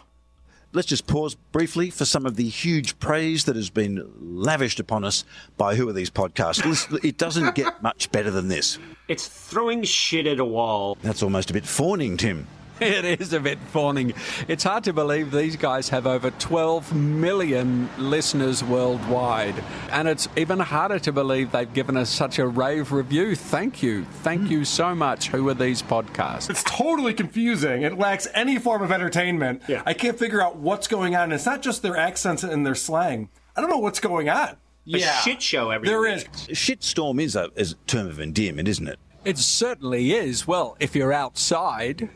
Let's just pause briefly for some of the huge praise that has been lavished upon us by who are these podcasts. It doesn't get much better than this. It's throwing shit at a wall. That's almost a bit fawning, Tim. It is a bit fawning. It's hard to believe these guys have over twelve million listeners worldwide. And it's even harder to believe they've given us such a rave review. Thank you. Thank mm. you so much. Who are these podcasts? It's totally confusing. It lacks any form of entertainment. Yeah. I can't figure out what's going on. It's not just their accents and their slang. I don't know what's going on. Yeah. A shit show every There week. Is. Shitstorm is a, is a term of endearment, isn't it? It certainly is. Well, if you're outside...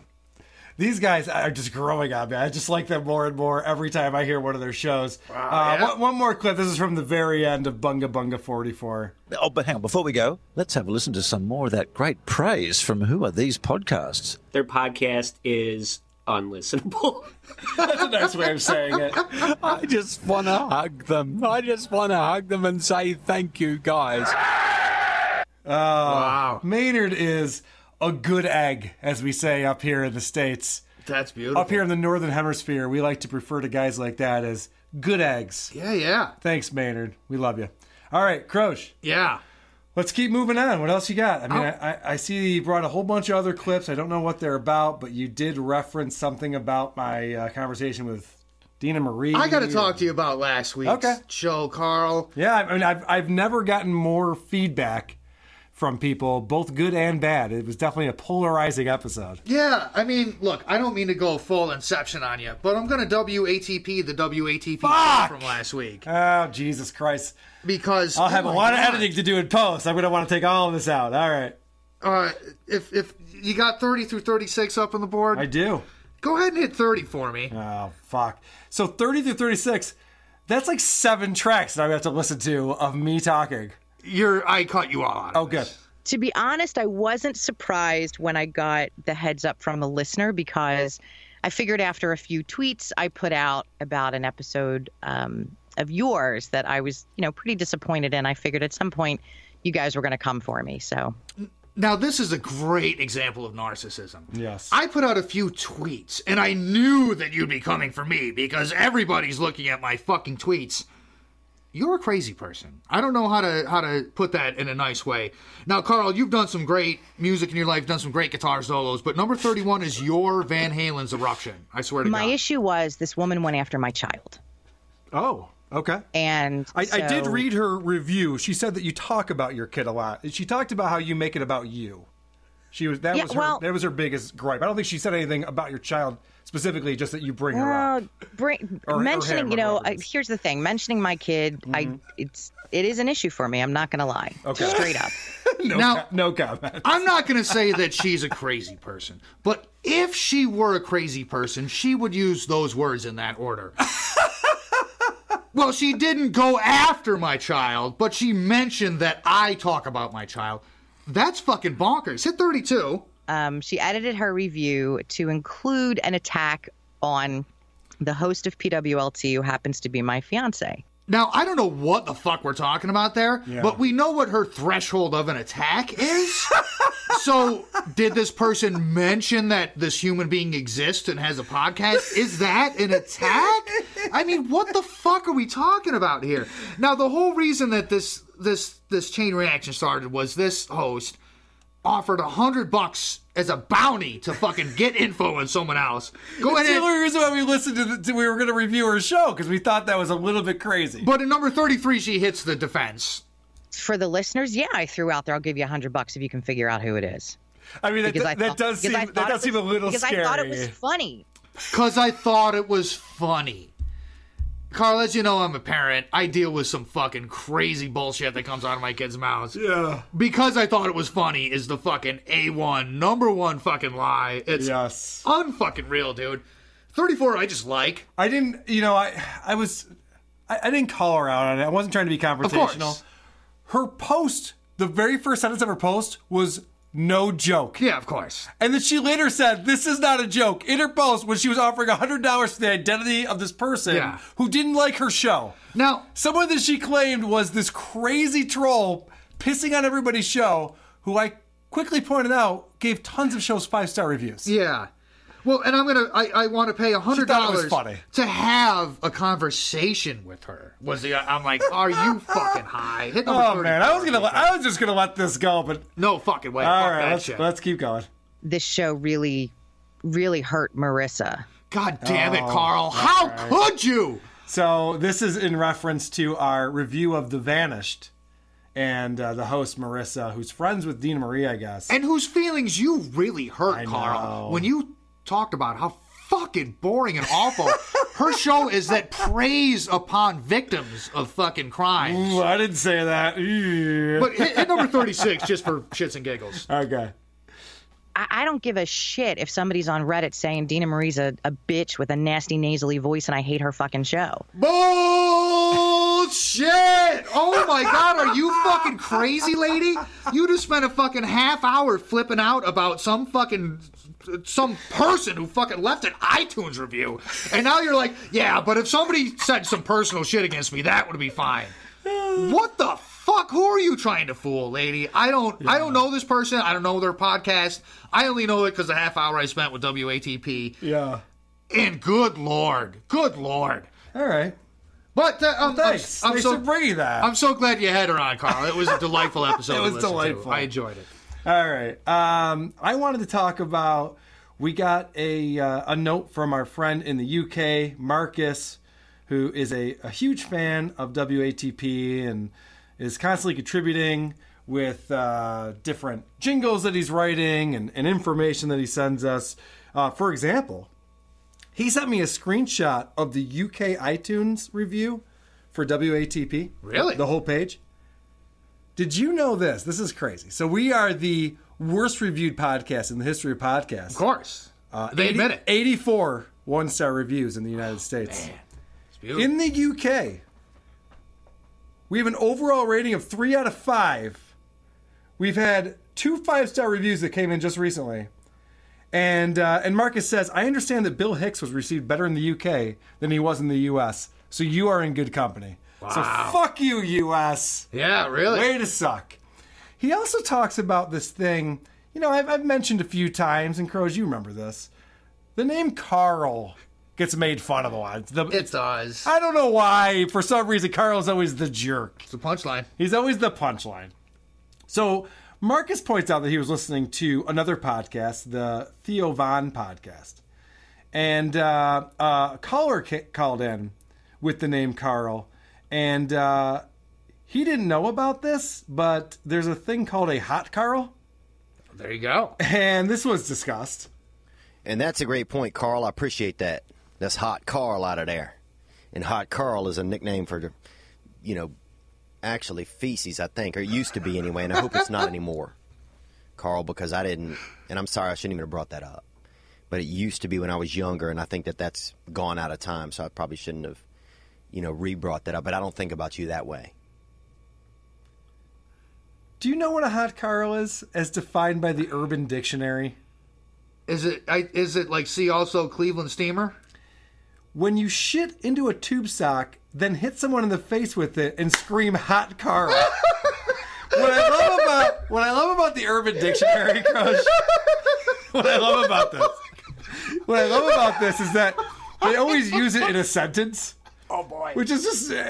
These guys are just growing on me. I just like them more and more every time I hear one of their shows. Wow, uh, yeah. one, one more clip. This is from the very end of Bunga Bunga forty-four. Oh, but hang on. Before we go, let's have a listen to some more of that great praise from Who Are These Podcasts? Their podcast is unlistenable. That's a nice way of saying it. I just want to hug them. I just want to hug them and say thank you, guys. Oh, wow. Maynard is... a good egg, as we say up here in the States. That's beautiful. Up here in the Northern Hemisphere, we like to refer to guys like that as good eggs. Yeah, yeah. Thanks, Maynard. We love you. All right, Krosh. Yeah. Let's keep moving on. What else you got? I mean, I, I, I see you brought a whole bunch of other clips. I don't know what they're about, but you did reference something about my uh, conversation with Dina Marie. I got to talk to you about last week's okay. show, Carl. Yeah, I mean, I've, I've never gotten more feedback from people, both good and bad. It was definitely a polarizing episode. Yeah, I mean, look, I don't mean to go full Inception on you, but I'm going to W A T P the W A T P Fuck! From last week. Oh, Jesus Christ. Because... I'll oh have a lot God. of editing to do in post. I'm going to want to take all of this out. All right. Uh, if if you got thirty through thirty-six up on the board... I do. Go ahead and hit thirty for me. Oh, fuck. So thirty through thirty-six, that's like seven tracks that I have to listen to of me talking. You're, I caught you all on. Oh, good. To be honest, I wasn't surprised when I got the heads up from a listener because I figured after a few tweets I put out about an episode um, of yours that I was, you know, pretty disappointed in. I figured at some point you guys were going to come for me. So now this is a great example of narcissism. Yes. I put out a few tweets and I knew that you'd be coming for me because everybody's looking at my fucking tweets. You're a crazy person. I don't know how to how to put that in a nice way. Now, Carl, you've done some great music in your life, done some great guitar solos, but number thirty-one is your Van Halen's Eruption. I swear to my God. My issue was this woman went after my child. Oh, okay. And I, so... I did read her review. She said that you talk about your kid a lot. She talked about how you make it about you. She was that yeah, was her, well, that was her biggest gripe. I don't think she said anything about your child specifically, just that you bring well, her up. Bring, or, mentioning, or you know, I, here's the thing: mentioning my kid, mm-hmm. I it's it is an issue for me. I'm not going to lie, okay. straight up. no, now, com- no comment. I'm not going to say that she's a crazy person, but if she were a crazy person, she would use those words in that order. Well, she didn't go after my child, but she mentioned that I talk about my child. That's fucking bonkers. Hit thirty-two. Um, she edited her review to include an attack on the host of P W L T, who happens to be my fiance. Now, I don't know what the fuck we're talking about there, yeah. but we know what her threshold of an attack is. So, did this person mention that this human being exists and has a podcast? Is that an attack? I mean, what the fuck are we talking about here? Now, the whole reason that this this this chain reaction started was this host offered a hundred bucks as a bounty to fucking get info on someone else. Go ahead. That's the only reason why we listened to, the, to we were going to review her show, because we thought that was a little bit crazy. But at number thirty-three, she hits the defense. For the listeners, yeah, I threw out there, I'll give you a hundred bucks if you can figure out who it is. I mean, that, I thought, that does seem that does was, seem a little because scary. Because I thought it was funny. Because I thought it was funny. Carl, as you know, I'm a parent. I deal with some fucking crazy bullshit that comes out of my kids' mouths. Yeah. Because I thought it was funny is the fucking A one, number one fucking lie. It's yes. unfucking real, dude. thirty-four, I just like. I didn't, you know, I I was, I, I didn't call her out on it. I wasn't trying to be confrontational. Of course. Her post, the very first sentence of her post was, no joke. Yeah, of course. And then she later said, this is not a joke. In her post, when she was offering one hundred dollars for the identity of this person yeah. who didn't like her show. Now, someone that she claimed was this crazy troll pissing on everybody's show, who I quickly pointed out gave tons of shows five-star reviews. Yeah. Well, and I'm going to, I want to pay one hundred dollars to have a conversation with her. Was the, I'm like, are you fucking high? Hit oh, man, I was gonna, let, I was just going to let this go, but. No fucking way. All fuck right, that let's, shit. let's keep going. This show really, really hurt Marissa. God damn it, oh, Carl. How right. could you? So this is in reference to our review of The Vanished. And uh, the host, Marissa, who's friends with Dina Marie, I guess. And whose feelings you really hurt, I Carl. Know. When you talked about how fucking boring and awful her show is that preys upon victims of fucking crimes. Ooh, I didn't say that. But hit, hit number thirty-six just for shits and giggles. Okay. I, I don't give a shit if somebody's on Reddit saying Dina Marie's a, a bitch with a nasty nasally voice and I hate her fucking show. Bullshit! Oh my God, are you fucking crazy, lady? You just spent a fucking half hour flipping out about some fucking... some person who fucking left an iTunes review. And now you're like, yeah, but if somebody said some personal shit against me, that would be fine. What the fuck? Who are you trying to fool, lady? I don't yeah. I don't know this person. I don't know their podcast. I only know it because the half hour I spent with W A T P. Yeah. And good Lord. Good Lord. All right. But uh, um, well, thanks. I'm, I'm so, bringing that. I'm so glad you had her on, Carl. It was a delightful episode. It was delightful. To. I enjoyed it. All right. Um, I wanted to talk about, we got a uh, a note from our friend in the U K, Marcus, who is a, a huge fan of W A T P and is constantly contributing with uh, different jingles that he's writing and, and information that he sends us. Uh, for example, he sent me a screenshot of the U K iTunes review for W A T P. Really? The whole page. Did you know this? This is crazy. So we are the worst reviewed podcast in the history of podcasts. Of course. Uh, they eighty, admit it. eighty-four one-star reviews in the United oh, States. Man. It's beautiful. In the U K, we have an overall rating of three out of five. We've had two five-star reviews that came in just recently. And, uh, and Marcus says, I understand that Bill Hicks was received better in the U K than he was in the U S, so you are in good company. Wow. So fuck you, U S Yeah, really. Way to suck. He also talks about this thing, you know, I've, I've mentioned a few times, and Crows, you remember this. The name Carl gets made fun of a lot. The, it does. I don't know why. For some reason, Carl's always the jerk. It's the punchline. He's always the punchline. So Marcus points out that he was listening to another podcast, the Theo Vaughn podcast. And uh, a caller ca- called in with the name Carl. And uh, he didn't know about this, but there's a thing called a hot Carl. There you go. And this was discussed. And that's a great point, Carl. I appreciate that. That's hot Carl out of there. And hot Carl is a nickname for, you know, actually feces, I think. Or it used to be anyway, and I hope it's not anymore, Carl, because I didn't. And I'm sorry, I shouldn't even have brought that up. But it used to be when I was younger, and I think that that's gone out of time, so I probably shouldn't have. You know, re-brought that up, but I don't think about you that way. Do you know what a hot Carl is, as defined by the Urban Dictionary? Is it? I, is it like see also Cleveland Steamer? when you shit into a tube sock, then hit someone in the face with it and scream hot car. What I love about what I love about the Urban Dictionary crush. What I love about this. What I love about this is that they always use it in a sentence. Oh boy. Which is just uh,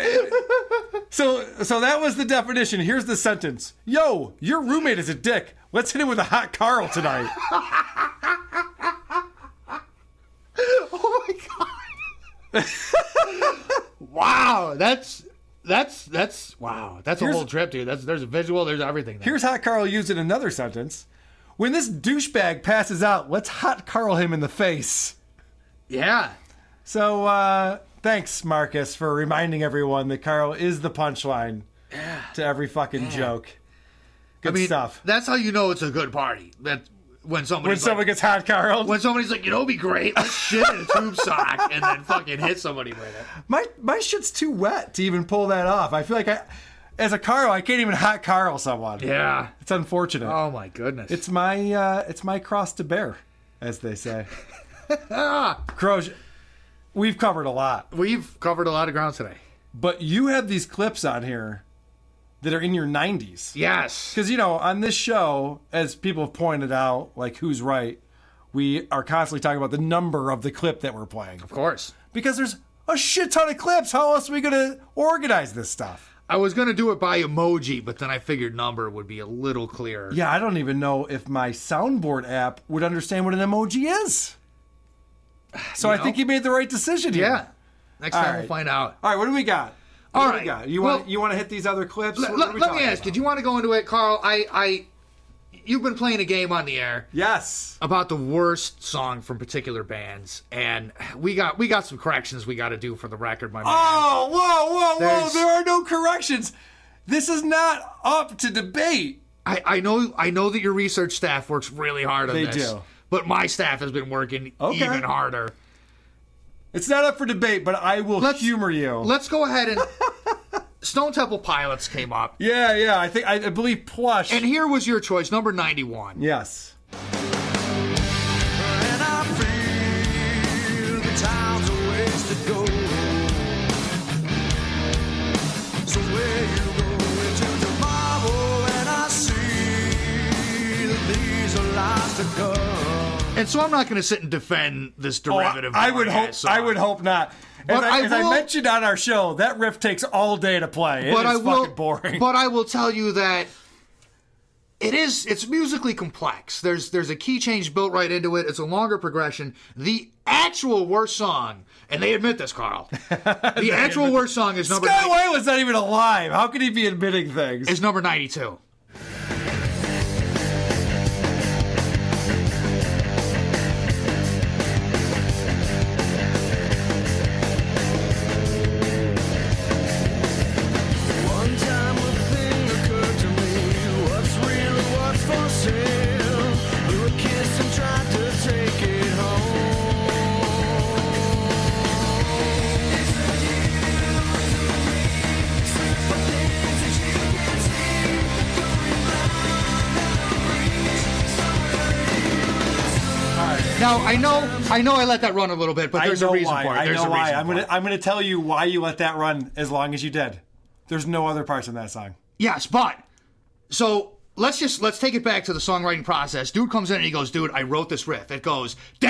so so that was the definition. Here's the sentence. Yo, your roommate is a dick. Let's hit him with a hot Carl tonight. Oh my god. Wow, that's that's that's wow, that's here's, a whole trip, dude. That's there's a visual, there's everything there. Here's hot Carl used in another sentence. When this douchebag passes out, let's hot Carl him in the face. Yeah. So uh thanks, Marcus, for reminding everyone that Carl is the punchline yeah. to every fucking yeah. joke. Good I mean, stuff. That's how you know it's a good party. That when somebody when like, someone gets hot, Carl. When somebody's like, you know, it'd be great. Let's shit in a tube sock and then fucking hit somebody with it. My my shit's too wet to even pull that off. I feel like I, as a Carl, I can't even hot Carl someone. Yeah, it's unfortunate. Oh my goodness. It's my uh, it's my cross to bear, as they say. Croce. We've covered a lot. We've covered a lot of ground today. But you have these clips on here that are in your nineties. Yes. Because, you know, on this show, as people have pointed out, like, who's right, we are constantly talking about the number of the clip that we're playing. Of course. Because there's a shit ton of clips. How else are we going to organize this stuff? I was going to do it by emoji, but then I figured number would be a little clearer. Yeah, I don't even know if my soundboard app would understand what an emoji is. So you know? I think you made the right decision here. Yeah. Next All time right. we'll find out. All right, what do we got? What All do right. we got? You well, want you want to hit these other clips? L- what are we let me ask about? you. Do you want to go into it, Carl? I, I, you've been playing a game on the air. Yes. About the worst song from particular bands, and we got we got some corrections we got to do for the record, my man. Oh, whoa, whoa, There's... whoa! There are no corrections. This is not up to debate. I, I know I know that your research staff works really hard on they this. They do. But my staff has been working okay. even harder. It's not up for debate, but I will let's, humor you. Let's go ahead and... Stone Temple Pilots came up. Yeah, yeah. I think I, I believe Plush. And here was your choice, number ninety-one. Yes. And I feel the time's a waste to go. So where you going to tomorrow? And I see that these are lies to come. And so I'm not going to sit and defend this derivative. Oh, I, I would hope. Song. I would hope not. As, I, I, as will, I mentioned on our show, that riff takes all day to play. It but is I will, fucking boring. But I will tell you that it is. It's musically complex. There's there's a key change built right into it. It's a longer progression. The actual worst song, and they admit this, Carl. The actual worst song is number. Scott White was not even alive. How could he be admitting things? It's number ninety-two. Now, I know I know I let that run a little bit, but there's a reason why. for it. There's I know a why. I'm gonna I'm gonna tell you why you let that run as long as you did. There's no other parts in that song. Yes, but so let's just let's take it back to the songwriting process. Dude comes in and he goes, dude, I wrote this riff. It goes the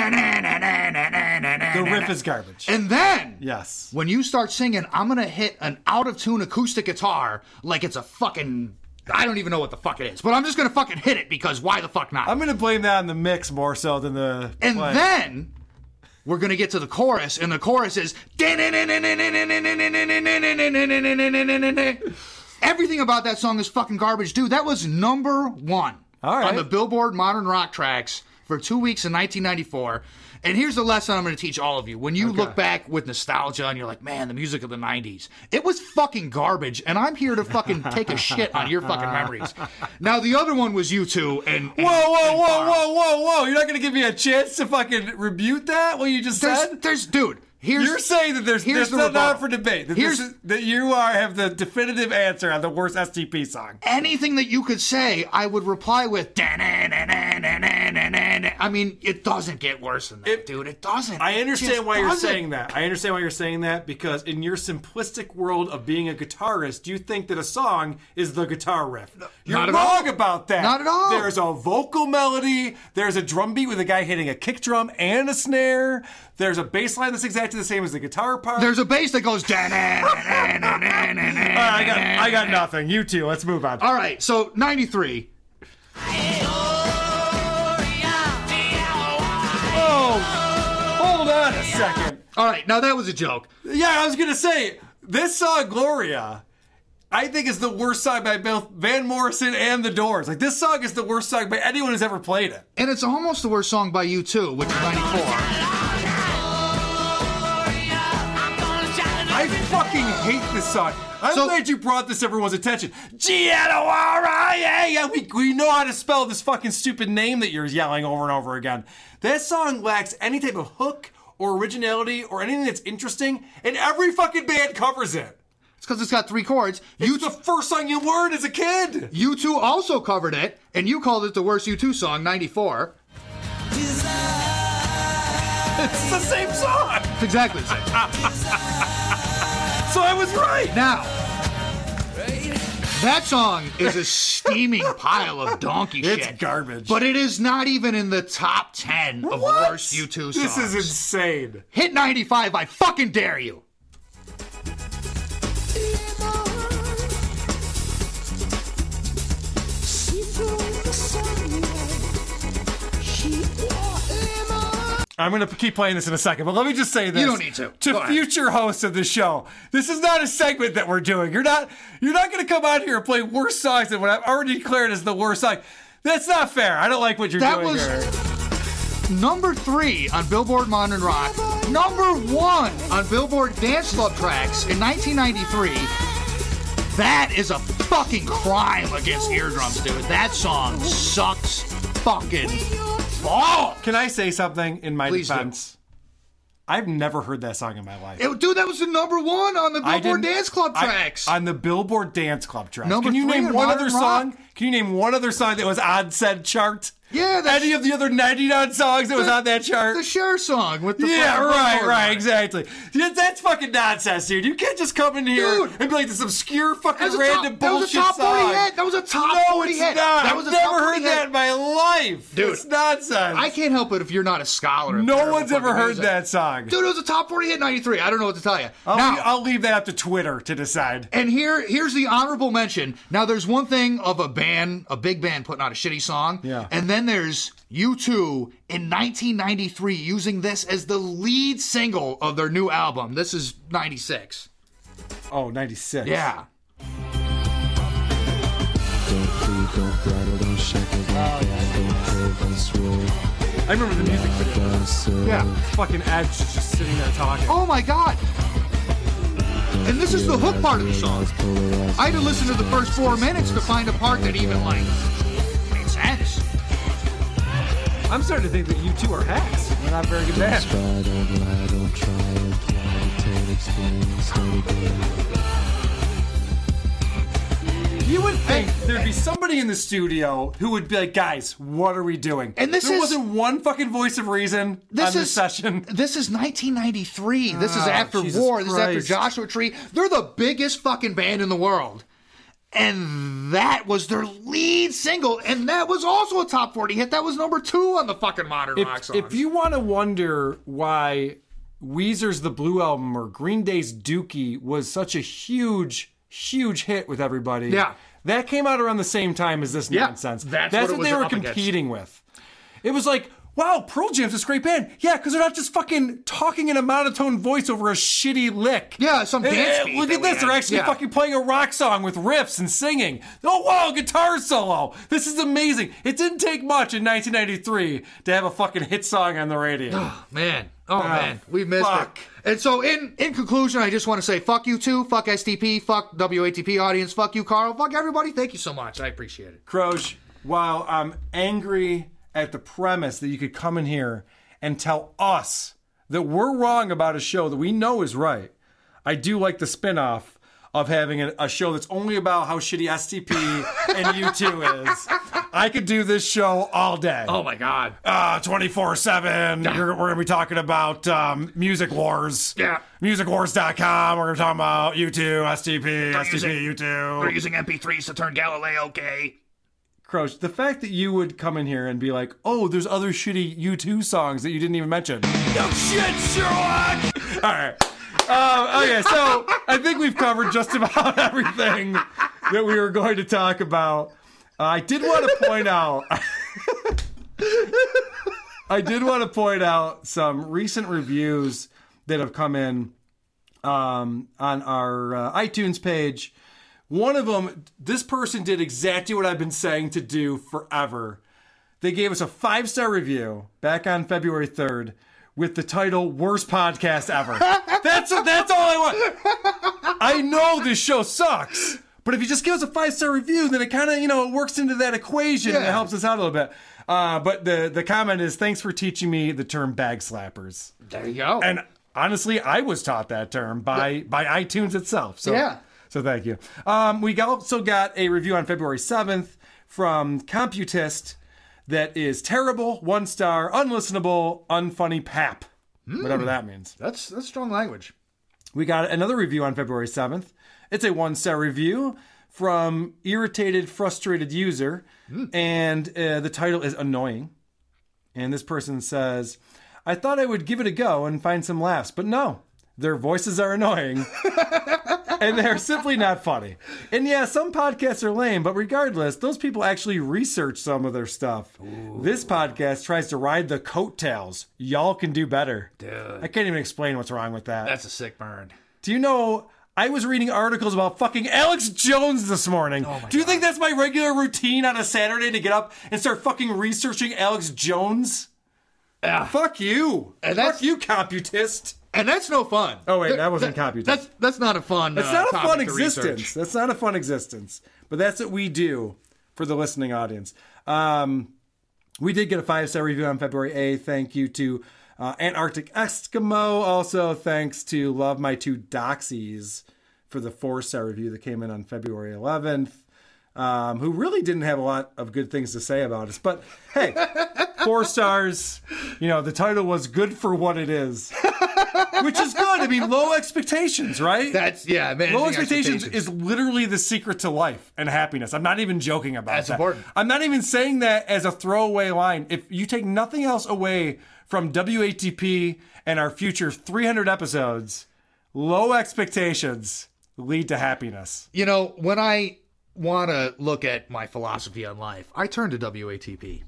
riff is garbage. And then yes, when you start singing, I'm gonna hit an out of tune acoustic guitar like it's a fucking I don't even know what the fuck it is, but I'm just going to fucking hit it because why the fuck not? I'm going to blame that on the mix more so than the And play. Then we're going to get to the chorus, and the chorus is... Everything about that song is fucking garbage. Dude, that was number one All right. on the Billboard Modern Rock Tracks for two weeks in nineteen ninety-four. And here's the lesson I'm going to teach all of you. When you okay. look back with nostalgia and you're like, man, the music of the nineties, it was fucking garbage, and I'm here to fucking take a shit on your fucking memories. Now, the other one was U two and... and whoa, whoa, and whoa, whoa, whoa, whoa. You're not going to give me a chance to fucking rebuke that, what you just there's, said? There's, dude, here's... You're saying that there's, there's the not rebuttal. for debate. That, here's, is, that you are have the definitive answer on the worst S T P song. Anything that you could say, I would reply with... I mean, it doesn't get worse than that, it, dude. It doesn't. I understand it why doesn't. You're saying that. I understand why you're saying that, because in your simplistic world of being a guitarist, you think that a song is the guitar riff. No, you're not wrong about that. Not at all. There's a vocal melody. There's a drum beat with a guy hitting a kick drum and a snare. There's a bass line that's exactly the same as the guitar part. There's a bass that goes... All right, I got, I got nothing. You two, let's move on. All right, so ninety-three. Oh, hold on a second. All right, now that was a joke. Yeah, I was going to say, this song, Gloria, I think is the worst song by both Van Morrison and The Doors. Like, this song is the worst song by anyone who's ever played it. And it's almost the worst song by U two, which is ninety-four. I fucking hate this song. I'm so glad you brought this to everyone's attention. G N O R I A. We, we know how to spell this fucking stupid name that you're yelling over and over again. That song lacks any type of hook or originality or anything that's interesting, and every fucking band covers it. It's because it's got three chords. It's U- the first song you learned as a kid. U two also covered it, and you called it the worst U two song, ninety-four. Desire. It's the same song. It's exactly the same. So I was right. Now, that song is a steaming pile of donkey shit. It's garbage. But it is not even in the top ten of what? worst U two songs. This is insane. Hit ninety-five, I fucking dare you. I'm going to keep playing this in a second, but let me just say this. You don't need to. To Go future ahead. Hosts of the show, this is not a segment that we're doing. You're not You're not going to come out here and play worse songs than what I've already declared as the worst song. That's not fair. I don't like what you're that doing here. That was number three on Billboard Modern Rock, number one on Billboard Dance Club Tracks in nineteen ninety-three. That is a fucking crime against eardrums, dude. That song sucks fucking Oh! Can I say something in my Please defense? Do. I've never heard that song in my life. It, dude, that was the number one on the Billboard Dance Club tracks. I, on the Billboard Dance Club tracks. Number Can you name one other rock. song? Can you name one other song that was on said chart? Yeah. Any sh- of the other ninety-nine songs that the, was on that chart? The Cher song with the Yeah, right, right, on. exactly. Dude, that's fucking nonsense, dude. You can't just come in here dude, and be like this obscure fucking random top, bullshit song. That was a top no, forty hit. That was a top forty hit. No, it's not. I've never heard hit. that in my life. Dude. It's nonsense. I can't help it if you're not a scholar. No one's ever heard music. that song. Dude, it was a top forty hit in ninety-three. I don't know what to tell you. I'll, now, I'll leave that up to Twitter to decide. And here, here's the honorable mention. Now, there's one thing of a band, a big band putting out a shitty song. Yeah. And then there's U two in nineteen ninety-three using this as the lead single of their new album. This is ninety-six. Oh, ninety-six. Yeah. Don't plead, don't rattle, don't shake, don't bad, don't play, don't swirl. I remember the music video. Yeah. Fucking Edge is just sitting there talking. Oh my God. And this is the hook part of the song. I had to listen to the first four minutes to find a part that even, like, made sense. I'm starting to think that you two are hacks. We're not very good at it. You would think hey, there'd hey. be somebody in the studio who would be like, guys, what are we doing? And this there is, wasn't one fucking voice of reason this on is, this session. This is nineteen ninety-three. This oh, is after Jesus war. Christ. This is after Joshua Tree. They're the biggest fucking band in the world. And that was their lead single, and that was also a top forty hit. That was number two on the fucking Modern if, Rock songs. If you want to wonder why Weezer's The Blue Album or Green Day's Dookie was such a huge, huge hit with everybody, yeah. that came out around the same time as this yeah, nonsense. That's, that's what, what they were competing against. with. It was like, wow, Pearl Jam's this great band. Yeah, because they're not just fucking talking in a monotone voice over a shitty lick. Yeah, some dance uh, beat. Look at this. They're actually yeah. fucking playing a rock song with riffs and singing. Oh, wow, guitar solo. This is amazing. It didn't take much in nineteen ninety-three to have a fucking hit song on the radio. Oh, man. Oh, uh, man. We missed fuck. it. And so in, in conclusion, I just want to say fuck you too, fuck S T P, fuck W A T P audience, fuck you, Carl, fuck everybody. Thank you so much. I appreciate it. Croge, while I'm angry at the premise that you could come in here and tell us that we're wrong about a show that we know is right, I do like the spinoff of having a, a show that's only about how shitty S T P and U two is. I could do this show all day. Oh, my God. Uh, twenty-four seven. We're going to be talking about um, Music Wars. Yeah. music wars dot com. We're going to talk about U two, S T P, they're S T P, using, U two. We're using M P threes to turn Galileo gay. Crouch, the fact that you would come in here and be like, oh, there's other shitty U two songs that you didn't even mention. No shit, Sherlock! All right. Um, okay, so I think we've covered just about everything that we were going to talk about. Uh, I did want to point out... I did want to point out some recent reviews that have come in um, on our uh, iTunes page. One of them, this person did exactly what I've been saying to do forever. They gave us a five-star review back on February third with the title, Worst Podcast Ever. That's that's all I want. I know this show sucks, but if you just give us a five-star review, then it kind of, you know, it works into that equation yeah. and it helps us out a little bit. Uh, but the, the comment is, thanks for teaching me the term bag slappers. There you go. And honestly, I was taught that term by, yeah. by iTunes itself. So. Yeah. So thank you. Um, we also got a review on February seventh from Computist that is terrible, one star, unlistenable, unfunny pap. Mm. Whatever that means. That's that's strong language. We got another review on February seventh. It's a one star review from Irritated, Frustrated User. Mm. And uh, the title is Annoying. And this person says, I thought I would give it a go and find some laughs, but no, their voices are annoying. And they're simply not funny. And yeah, some podcasts are lame, but regardless, those people actually research some of their stuff. Ooh. This podcast tries to ride the coattails. Y'all can do better. Dude. I can't even explain what's wrong with that. That's a sick burn. Do you know, I was reading articles about fucking Alex Jones this morning. Oh my do you God. Think that's my regular routine on a Saturday to get up and start fucking researching Alex Jones? Uh, Fuck you. And Fuck you, Computist. And that's no fun. Oh, wait, that wasn't that, Computist. That's, that's not a fun That's not uh, a fun existence. Research. That's not a fun existence. But that's what we do for the listening audience. Um, we did get a five-star review on February eighth. Thank you to uh, Antarctic Eskimo. Also, thanks to Love My Two Doxies for the four-star review that came in on February eleventh, um, who really didn't have a lot of good things to say about us. But, hey, four stars. You know, the title was Good for What It Is. Which is good. I mean, low expectations, right? That's, yeah. Low expectations, expectations is literally the secret to life and happiness. I'm not even joking about that. That's important. I'm not even saying that as a throwaway line. If you take nothing else away from W A T P and our future three hundred episodes, low expectations lead to happiness. You know, when I want to look at my philosophy on life, I turn to W A T P.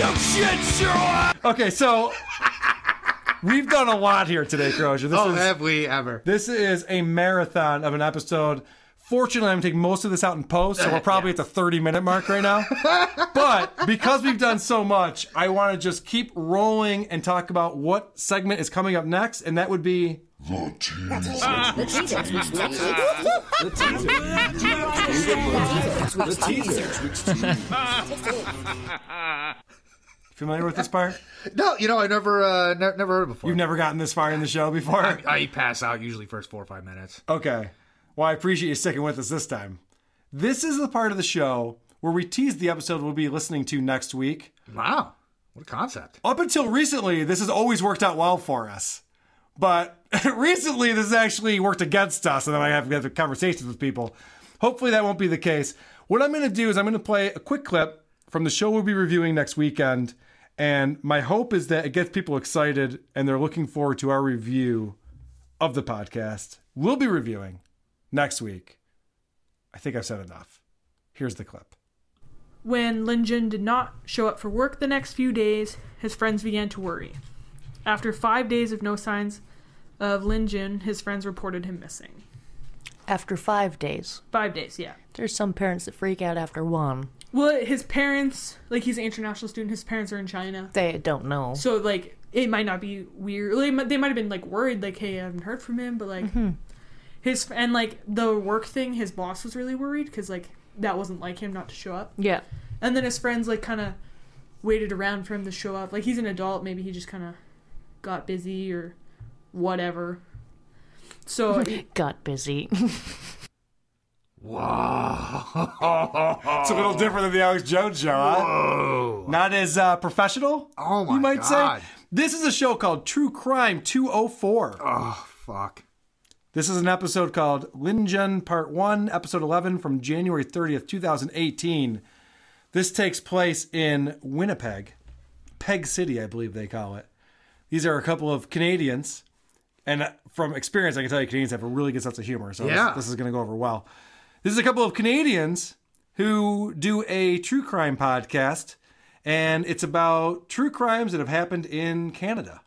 No shit, Sherlock! Okay, so... We've done a lot here today, Crozier. This oh, is, have we ever. This is a marathon of an episode. Fortunately, I'm going to take most of this out in post, so we're probably yeah. at the thirty-minute mark right now. But because we've done so much, I want to just keep rolling and talk about what segment is coming up next, and that would be... The teaser. Familiar with this part? No, you know, I never uh, ne- never heard it before. You've never gotten this far in the show before? I, I pass out usually first four or five minutes. Okay. Well, I appreciate you sticking with us this time. This is the part of the show where we tease the episode we'll be listening to next week. Wow. What a concept. Up until recently, this has always worked out well for us. But recently, this has actually worked against us, and then I have to have conversations with people. Hopefully, that won't be the case. What I'm going to do is I'm going to play a quick clip from the show we'll be reviewing next weekend. And my hope is that it gets people excited and they're looking forward to our review of the podcast we'll be reviewing next week. I think I've said enough. Here's the clip. When Lin Jun did not show up for work the next few days, his friends began to worry. After five days of no signs of Lin Jun, his friends reported him missing. After five days? Five days, yeah. There's some parents that freak out after one. Well, his parents, like, he's an international student. His parents are in China. They don't know. So, like, it might not be weird. Like, they might have been, like, worried, like, hey, I haven't heard from him. But, like, mm-hmm. his, and, like, the work thing, his boss was really worried because, like, that wasn't like him not to show up. Yeah. And then his friends, like, kind of waited around for him to show up. Like, he's an adult. Maybe he just kind of got busy or whatever. So. Got busy. Whoa. It's a little different than the Alex Jones show, huh? Whoa. Not as uh, professional, oh my you might God. say. This is a show called True Crime two oh four. Oh, fuck. This is an episode called Lin Jun Part one, Episode eleven from January thirtieth, twenty eighteen. This takes place in Winnipeg. Peg City, I believe they call it. These are a couple of Canadians. And from experience, I can tell you Canadians have a really good sense of humor. So yeah. this, this is going to go over well. This is a couple of Canadians who do a true crime podcast. And it's about true crimes that have happened in Canada.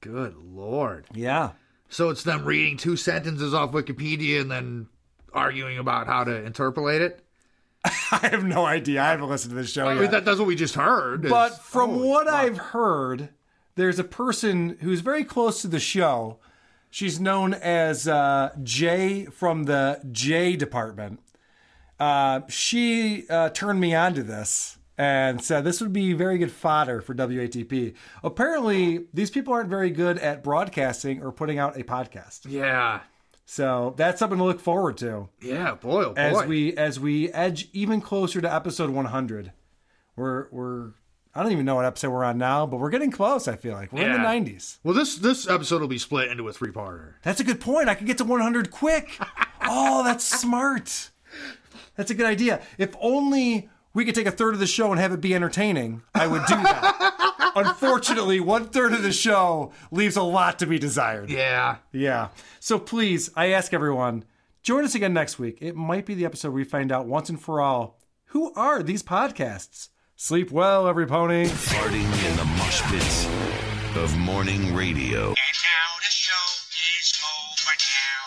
Good Lord. Yeah. So it's them reading two sentences off Wikipedia and then arguing about how to interpolate it? I have no idea. I haven't listened to this show I mean, yet. That, that's what we just heard. But it's, from what fuck. I've heard, there's a person who's very close to the show. She's known as uh, Jay from the Jay department. Uh, she uh, turned me on to this and said this would be very good fodder for W A T P. Apparently, these people aren't very good at broadcasting or putting out a podcast. Yeah. So that's something to look forward to. Yeah, boy, oh boy. As we as we edge even closer to episode one hundred, we're we're I don't even know what episode we're on now, but we're getting close. I feel like we're yeah. in the nineties. Well, this this episode will be split into a three-parter. That's a good point. I can get to one hundred quick. Oh, that's smart. That's a good idea. If only we could take a third of the show and have it be entertaining, I would do that. Unfortunately, one third of the show leaves a lot to be desired. Yeah. Yeah. So please, I ask everyone, join us again next week. It might be the episode where we find out once and for all, who are these podcasts? Sleep well, every pony. Farting in the mosh pits of morning radio. And now the show is over now.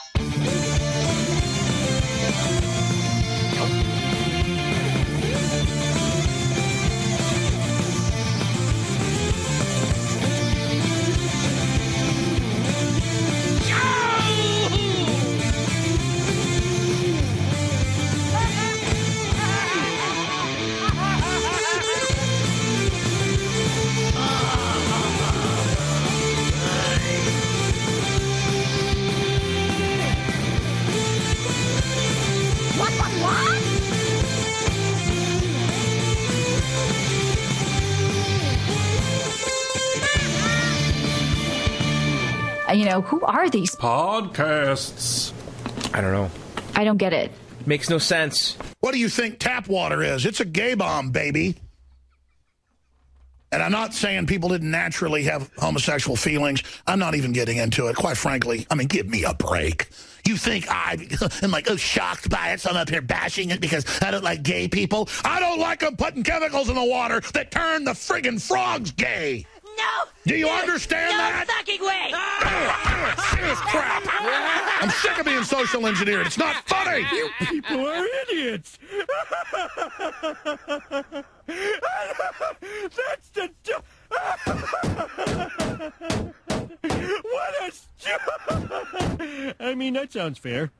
You know, who are these podcasts? I don't know. I don't get it. Makes no sense. What do you think tap water is? It's a gay bomb, baby. And I'm not saying people didn't naturally have homosexual feelings. I'm not even getting into it, quite frankly. I mean, give me a break. You think I am like, oh, shocked by it, so I'm up here bashing it because I don't like gay people? I don't like them putting chemicals in the water that turn the friggin' frogs gay. No! Do you no, understand no that? No fucking way! Serious crap! I'm sick of being social engineered. It's not funny! You people are idiots! That's the... what a... I mean, that sounds fair.